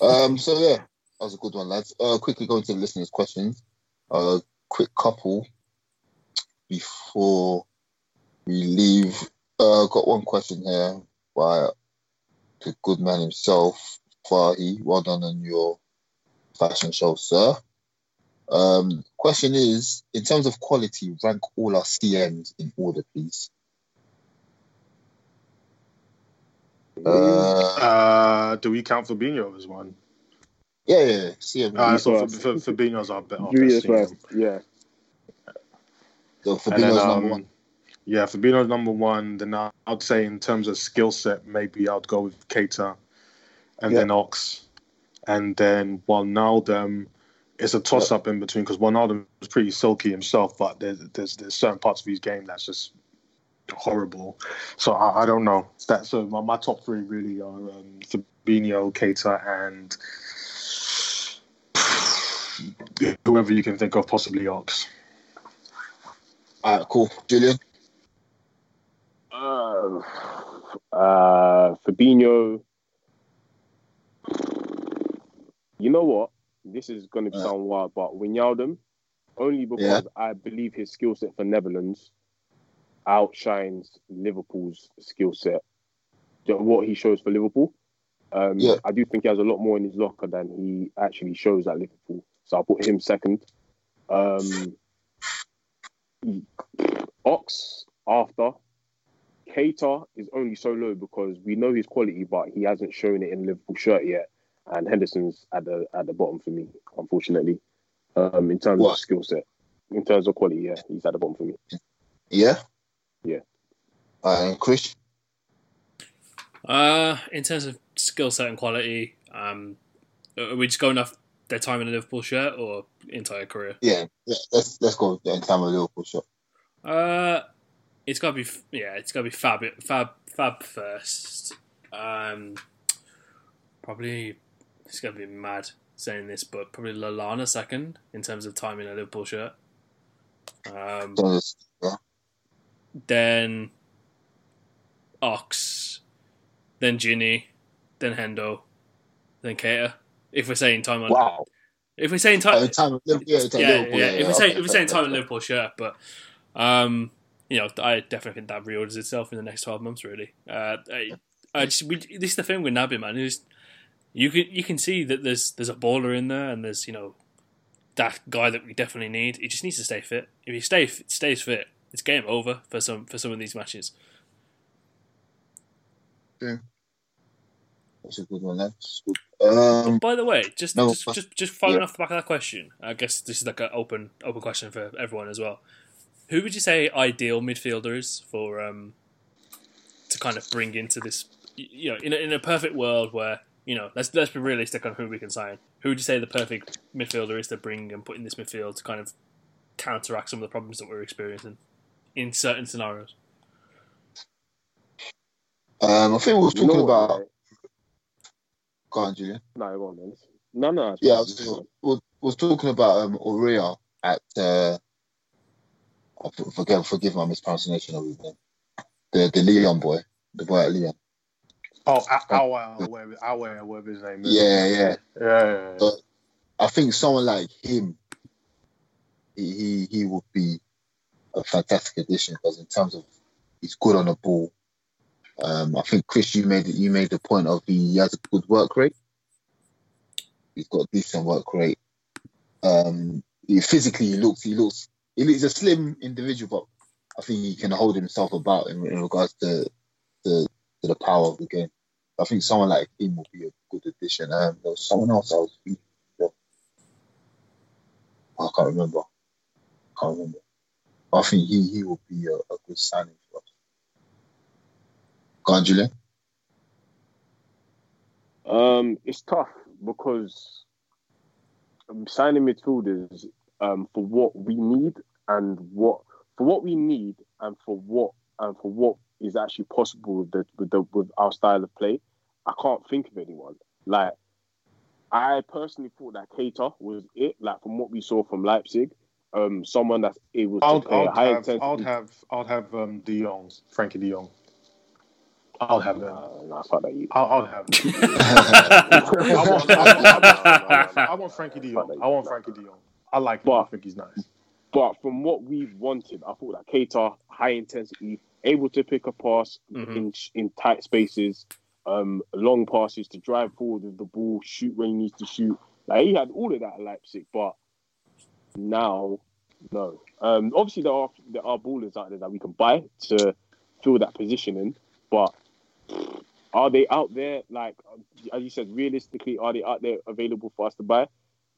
Um. So yeah, that was a good one, lads. Uh, quickly going to the listeners' questions. Uh, quick couple before we leave. Uh, got one question here by the good man himself, Fahi. Well done on your fashion show, sir. Um, question is, in terms of quality, rank all our C Ms in order, please. Uh, uh, do we count Fabinho as one? Yeah, yeah, C M. Uh, so F- F- Fabinho's our, be- our best C M. Yeah. So Fabinho's then, um, number one. Yeah, Fabinho's number one. Then I'd say in terms of skill set, maybe I'd go with Keita, and yeah. then Ox, and then Wijnaldum. It's a toss-up in between because Wijnaldum was pretty silky himself, but there's, there's there's certain parts of his game that's just horrible. So I, I don't know. That's uh, my, my top three really are um, Fabinho, Keita, and whoever you can think of, possibly Ox. All right, cool. Julian? Uh, uh, Fabinho. You know what? This is going to sound wild, but Wijnaldum, only because yeah. I believe his skill set for Netherlands outshines Liverpool's skill set. What he shows for Liverpool, um, yeah. I do think he has a lot more in his locker than he actually shows at Liverpool. So I'll put him second. Um, Ox after. Keita is only so low because we know his quality, but he hasn't shown it in Liverpool shirt yet. And Henderson's at the at the bottom for me, unfortunately. Um, in terms what? of skill set, in terms of quality, yeah, he's at the bottom for me. Yeah, yeah. Uh, and Chris, uh, in terms of skill set and quality, um, are we just going off their time in a Liverpool shirt or entire career? Yeah, yeah. Let's let's go with the entire Liverpool shirt. Uh, it's gotta be yeah, it's gotta be Fab Fab Fab first. Um, probably. It's going to be mad saying this, but probably Lallana second in terms of time in a Liverpool shirt. Um, yeah. Then Ox, then Ginny, then Hendo, then Keita. If we're saying time on, wow. If we're saying time, time yeah, yeah, Liverpool, yeah. If yeah, we're saying okay, if we're saying time in Liverpool shirt, but um, you know, I definitely think that reorders itself in the next twelve months. Really, uh, I, I just we, this is the thing with Naby, man. Who's You can you can see that there's there's a baller in there, and there's, you know, that guy that we definitely need. He just needs to stay fit. If he stay stays fit, it's game over for some for some of these matches. Yeah, that's a good one. That's good. Um, by the way, just no, just, just just following yeah. off the back of that question, I guess this is like an open open question for everyone as well. Who would you say ideal midfielder is for um to kind of bring into this? You know, in a, in a perfect world where, you know, let's let's be realistic on who we can sign. Who would you say the perfect midfielder is to bring and put in this midfield to kind of counteract some of the problems that we're experiencing in certain scenarios? Um, I think we were talking no, about. No. Go on, Julian. No, go on, man. No, no. Yeah, I was, we was talking about um, Aurea at. Uh, I forget, forgive my mispronunciation of his name. The the Leon boy, the boy at Leon. Oh, our our whatever his name is. Yeah, yeah, yeah. yeah, yeah. But I think someone like him, he he, he would be a fantastic addition, because in terms of he's good on the ball. Um, I think, Chris, you made you made the point of he, he has a good work rate. He's got a decent work rate. Um, he, physically, he looks he looks he's a slim individual, but I think he can hold himself about in, in regards to, to to the power of the game. I think someone like him would be a good addition. Um, there was someone else I was thinking of. I can't remember. I can't remember. But I think he he would be a, a good signing for us. Go on, Julian. Um, it's tough because um, signing midfielders um, for what we need and what for what we need and for what and for what is actually possible with the, with the, with our style of play. I can't think of anyone. Like, I personally thought that Keita was it. Like, from what we saw from Leipzig, um, someone that's able to I'll, play I'll high have, intensity. I'll have, I'll have um, De Jong's Frankie De Jong. I'll have that. No, no, fuck that. You. I'll, I'll have that. I want Frankie De Jong. I want Frankie De Jong. I like him. But, I think he's nice. But from what we've wanted, I thought that Keita, high intensity, able to pick a pass mm-hmm. in in tight spaces, um, long passes to drive forward with the ball, shoot when he needs to shoot. Like, he had all of that at Leipzig, but now, no. Um, obviously, there are there are ballers out there that we can buy to fill that position in, but are they out there? Like, as you said, realistically, are they out there available for us to buy?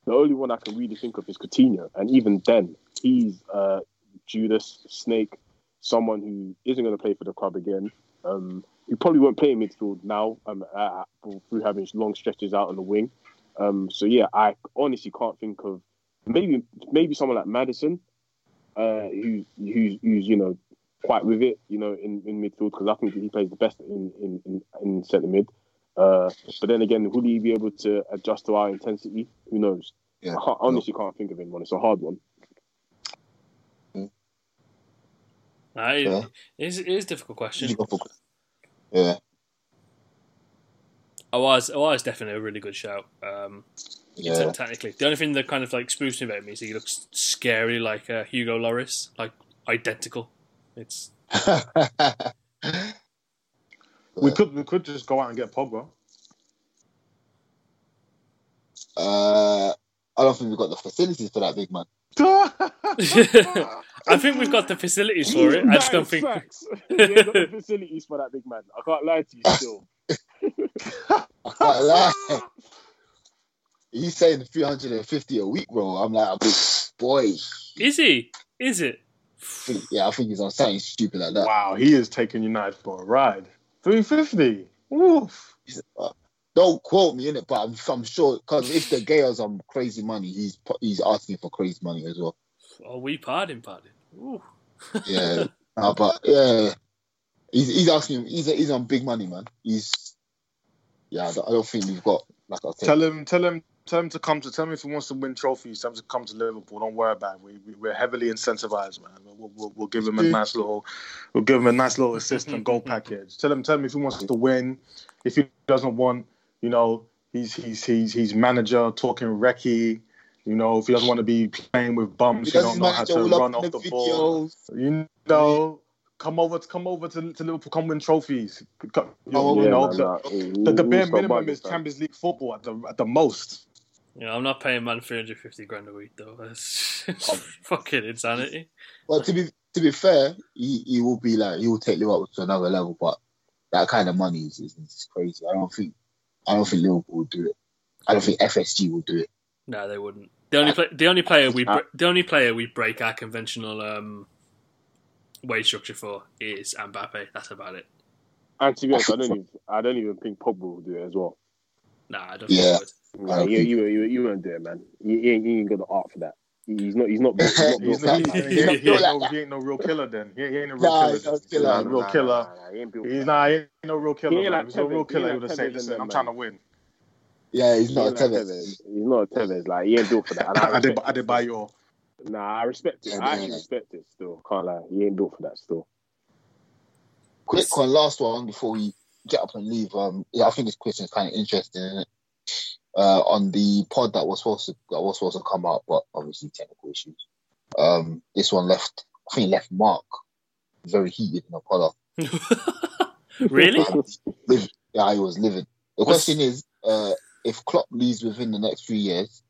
The only one I can really think of is Coutinho, and even then, he's uh, Judas Snake, someone who isn't going to play for the club again. Um, he probably won't play in midfield now um, uh, through having long stretches out on the wing. Um, so, yeah, I honestly can't think of... Maybe maybe someone like Madison, uh, who, who's, who's, you know, quite with it, you know, in, in midfield, because I think he plays the best in, in, in, in centre-mid. Uh, but then again, will he be able to adjust to our intensity? Who knows? Yeah, I can't, honestly no. can't think of anyone. It's a hard one. Nah, it, yeah. it, is, it is a difficult question. Yeah. I was, I was definitely a really good shout. Um, yeah. Technically, the only thing that kind of like spooks me about him is he looks scary, like uh, Hugo Lloris, like identical. It's. we could we could just go out and get Pogba. Uh, I don't think we've got the facilities for that big man. I think we've got the facilities for it. I just don't think we've got the facilities for that big man. I can't lie to you still. I can't lie. He's saying three hundred fifty a week, bro. I'm like, boy. Is he? Is it? Yeah, I think he's on something stupid like that. Wow, he is taking United for a ride. three fifty. Oof. Don't quote me in it, but I'm, I'm sure, because if the gay is on crazy money, he's he's asking for crazy money as well. Oh, we pardon, pardon. Ooh. yeah, uh, but yeah, he's he's asking. He's he's on big money, man. He's yeah. I don't, I don't think we've got. Like I said, tell him, tell him, tell him to come to. Tell him if he wants to win trophies, tell him to come to Liverpool. Don't worry about it. We, we we're heavily incentivized, man. We'll, we'll we'll give him a nice little, we'll give him a nice little assist and goal package. Tell him, tell him if he wants to win. If he doesn't want. You know, he's he's he's he's manager talking recce. You know, if he doesn't want to be playing with bums, he don't know how to run off the ball. You know, come over to come over to, to Liverpool, come win trophies. You, oh, you yeah, know, man, the, the, the bare minimum is Champions League football at the at the most. Yeah, I'm not paying man three hundred fifty grand a week though. That's fucking insanity. Well, to be to be fair, he, he will be like he will take Liverpool to another level, but that kind of money is is crazy. I don't think. I don't think Liverpool would do it. I don't think F S G will do it. No, they wouldn't. The only play, the only player we br- the only player we break our conventional um, wage structure for is Mbappe. That's about it. And to be honest, I don't even I don't even think Pogba will do it as well. Nah, I don't yeah. think he would. Nah, you, think... you you you won't do it, man. You, you, ain't, you ain't got the art for that. He's not. He's not. He's not he's no, he's, he's not yeah. no, he ain't no real killer. Then he, he ain't a real nah, killer. No killer. Nah, nah, real killer. Nah, nah, he ain't he's not. Nah, he ain't no real killer. He ain't like he's no real killer. He would have said, "Listen, I'm man. trying to win." Yeah, he's he not a Tevez. Tevez. He's not a Tevez. Like, he ain't built for that. And I, I, did, I did buy your. Nah, I respect it. Yeah, I actually yeah. respect it. Still, can't lie. He ain't built for that. Still. Quick one, last one before we get up and leave. Um, yeah, I think this question is kind of interesting, isn't it? Uh, on the pod that was supposed to that was supposed to come out, but obviously technical issues. Um, this one left I think he left Mark very heated in the collar. Really? Yeah, I was livid. The question is, uh, if Klopp leaves within the next three years,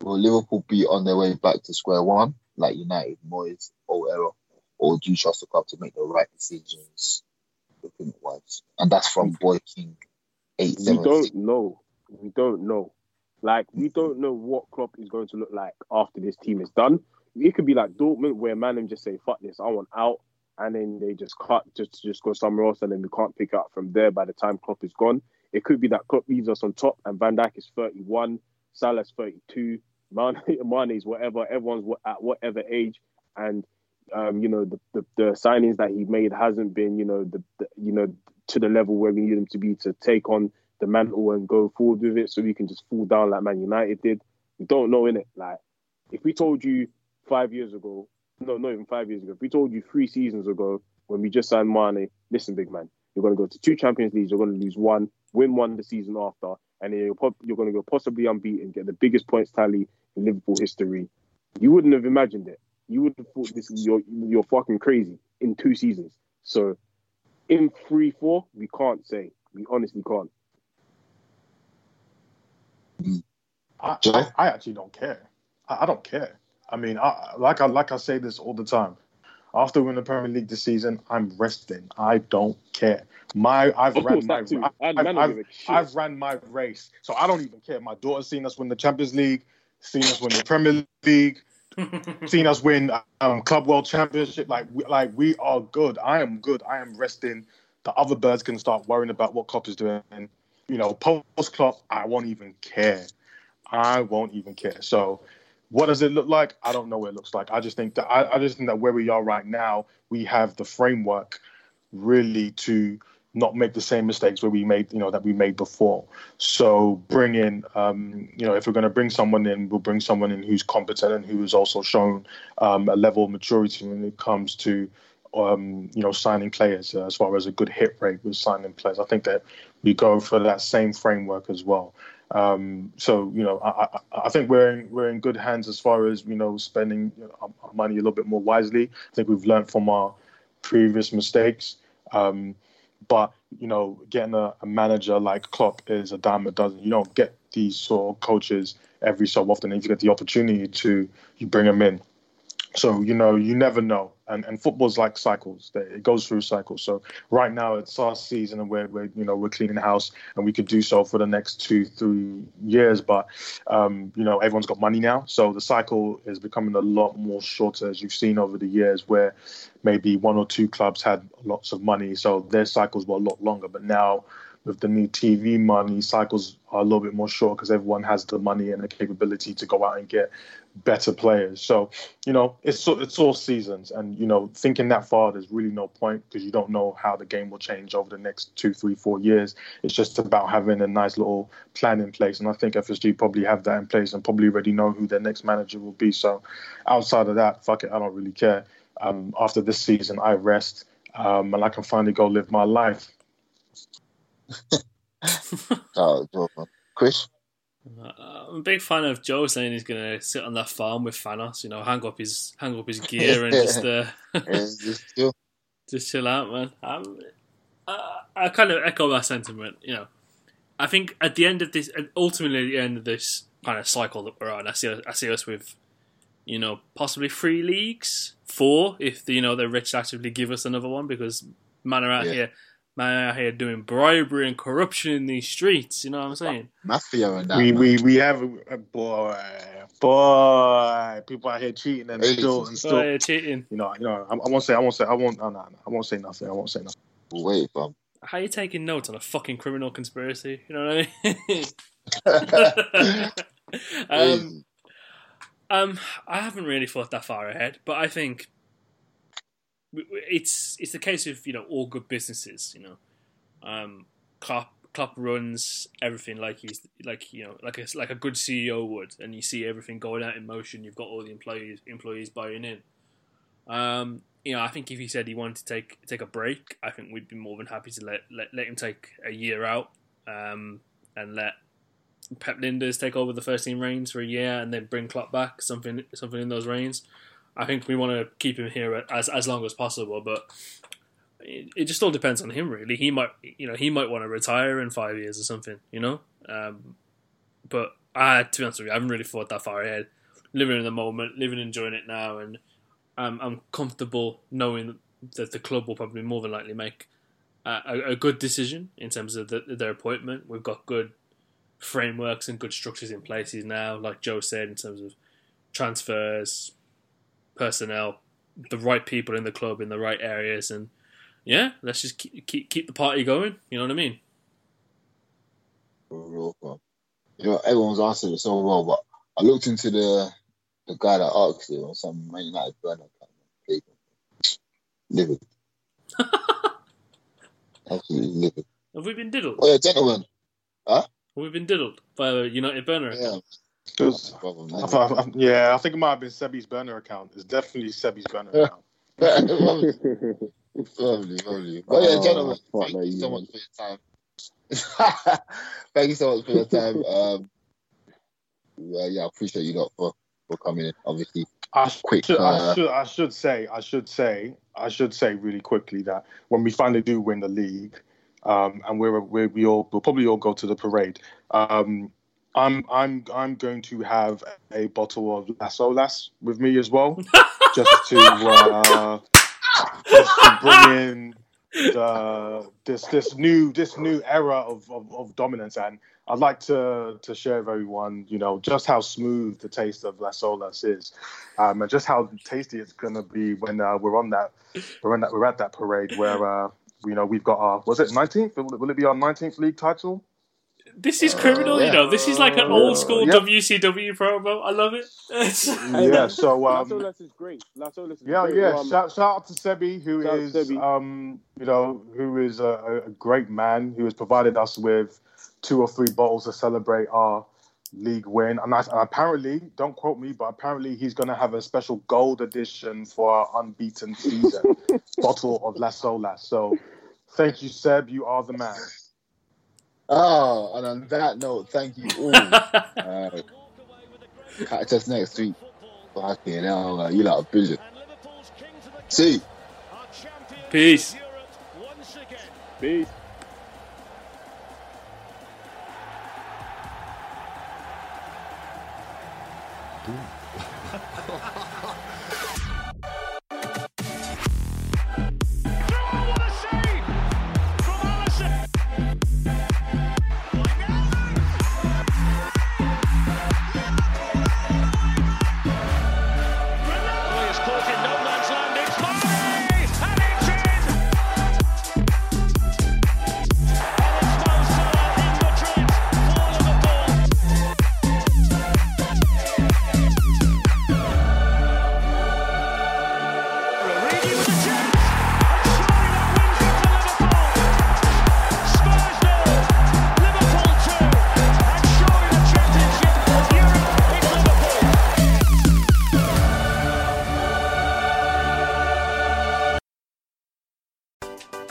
will Liverpool be on their way back to square one, like United, Moyes, or era, or do you trust the club to make the right decisions looking at wise? And that's from Boy King eight. We don't know. We don't know. Like, we don't know what Klopp is going to look like after this team is done. It could be like Dortmund, where Mannheim just say, fuck this, I want out. And then they just cut, just, just go somewhere else, and then we can't pick up from there by the time Klopp is gone. It could be that Klopp leaves us on top and Van Dijk is thirty-one, Salah's thirty-two, Mane, Mane's whatever, everyone's at whatever age. And, um, you know, the, the, the signings that he made hasn't been, you know, the, the you know to the level where we need them to be to take on the mantle and go forward with it, so we can just fall down like Man United did. We don't know, innit? Like, if we told you five years ago, No, not even five years ago. If we told you three seasons ago, when we just signed Mane, listen, big man, you're going to go to two Champions Leagues, you're going to lose one, win one the season after, and then you're, pop- you're going to go possibly unbeaten, get the biggest points tally in Liverpool history. You wouldn't have imagined it. You would have thought this is you're, you're fucking crazy in two seasons. So in three, four, we can't say. We honestly can't. I, I, I actually don't care. I, I don't care. I mean, I, like I like I say this all the time. After winning the Premier League this season, I'm resting. I don't care. My I've of ran my I, I've, I've, I've, I've ran my race, so I don't even care. My daughter's seen us win the Champions League, seen us win the Premier League, seen us win um, Club World Championship. Like we, like we are good. I am good. I am resting. The other birds can start worrying about what Klopp is doing. And, you know, post Klopp, I won't even care. I won't even care. So. What does it look like? I don't know what it looks like. I just think that I, I just think that where we are right now, we have the framework really to not make the same mistakes where we made, you know, that we made before. So bring in, um, you know, if we're going to bring someone in, we'll bring someone in who's competent and who has also shown um, a level of maturity when it comes to, um, you know, signing players uh, as far as a good hit rate with signing players. I think that we go for that same framework as well. Um, so, you know, I, I, I think we're in, we're in good hands as far as, you know, spending our money a little bit more wisely. I think we've learned from our previous mistakes. Um, but, you know, getting a, a manager like Klopp is a dime a dozen. You don't get these sort of coaches every so often. If you get the opportunity to, you bring them in. So, you know, you never know. And and football's like cycles. It goes through cycles. So right now it's our season and we're, we're you know, we're cleaning house and we could do so for the next two, three years. But, um, you know, everyone's got money now. So the cycle is becoming a lot more shorter, as you've seen over the years, where maybe one or two clubs had lots of money. So their cycles were a lot longer. But now with the new T V money, cycles are a little bit more short because everyone has the money and the capability to go out and get better players. So, you know, it's it's all seasons. And, you know, thinking that far, there's really no point because you don't know how the game will change over the next two, three, four years. It's just about having a nice little plan in place. And I think F S G probably have that in place and probably already know who their next manager will be. So outside of that, fuck it, I don't really care. Um, after this season, I rest um, and I can finally go live my life. Oh, Chris? I'm a big fan of Joe saying he's going to sit on that farm with Thanos, you know, hang up his hang up his gear and just uh, just, chill. just chill out, man. I'm, I, I kind of echo that sentiment, you know. I think at the end of this, ultimately at the end of this kind of cycle that we're on, I see I see us with, you know, possibly three leagues, four if the, you know the rich actively give us another one, because man are out yeah. here. Man out here doing bribery and corruption in these streets. You know what I'm saying? Mafia and that. We man. we we have a boy, boy. People out here cheating and hey, still and still. Yeah, cheating. You know, you know. I, I won't say. I won't say. I won't. No, no, no, I won't say nothing. I won't say nothing. Wait, bro. How are you taking notes on a fucking criminal conspiracy? You know what I mean? um, um, I haven't really thought that far ahead, but I think. It's it's the case of, you know, all good businesses, you know, um, Klopp Klopp runs everything like he's like you know like a like a good C E O would, and you see everything going out in motion. You've got all the employees employees buying in. Um, you know, I think if he said he wanted to take take a break, I think we'd be more than happy to let let, let him take a year out, um, and let Pep Linders take over the first team reins for a year, and then bring Klopp back something something in those reins. I think we want to keep him here as as long as possible, but it, it just all depends on him, really. He might, you know, he might want to retire in five years or something, you know. Um, but I, to be honest with you, I haven't really thought that far ahead. Living in the moment, living, enjoying it now, and I'm I'm comfortable knowing that the club will probably more than likely make a, a, a good decision in terms of the, their appointment. We've got good frameworks and good structures in place now, like Joe said, in terms of transfers, personnel, the right people in the club in the right areas, and yeah, let's just keep keep, keep the party going. You know what I mean? You know, everyone's answered it so well, but I looked into the the guy that asked it on some Man United burner paper. Livid. Absolutely livid. Have we been diddled? Oh yeah, gentlemen. Huh? Have we been diddled by a United burner? Yeah. Was, I thought, I, I, yeah, I think it might have been Sebi's burner account. It's definitely Sebi's burner account. Lovely, lovely. Well, yeah, gentlemen, oh, thank you so much for your time. Thank you so much for your time. Um, yeah, yeah, I appreciate you lot for, for coming in. Obviously, I should, quick. Uh, I should, I should say, I should say, I should say really quickly that when we finally do win the league, um, and we're, we're we all we'll probably all go to the parade. Um, I'm I'm I'm going to have a bottle of Las Olas with me as well, just to uh, just to bring in the, this this new this new era of, of, of dominance. And I'd like to to share with everyone, you know, just how smooth the taste of Las Olas is, um, and just how tasty it's gonna be when uh, we're on that we're on that we're at that parade where uh, you know, we've got our was it nineteenth? Will it be our nineteenth league title? This is criminal, uh, yeah. You know. This is like an old school yeah. W C W promo. I love it. Yeah, so um, Las Olas is great. Las Olas is yeah, great. Yeah, yeah. Um, shout, shout out to Sebi, who is Sebi. um, you know, who is a, a great man who has provided us with two or three bottles to celebrate our league win. And, I, and apparently, don't quote me, but apparently he's going to have a special gold edition for our unbeaten season bottle of Las Olas. So, thank you, Seb. You are the man. Oh, and on that note, thank you all. uh, catch us next week. Fucking hell, uh, you lot are brilliant. See. Peace. Peace.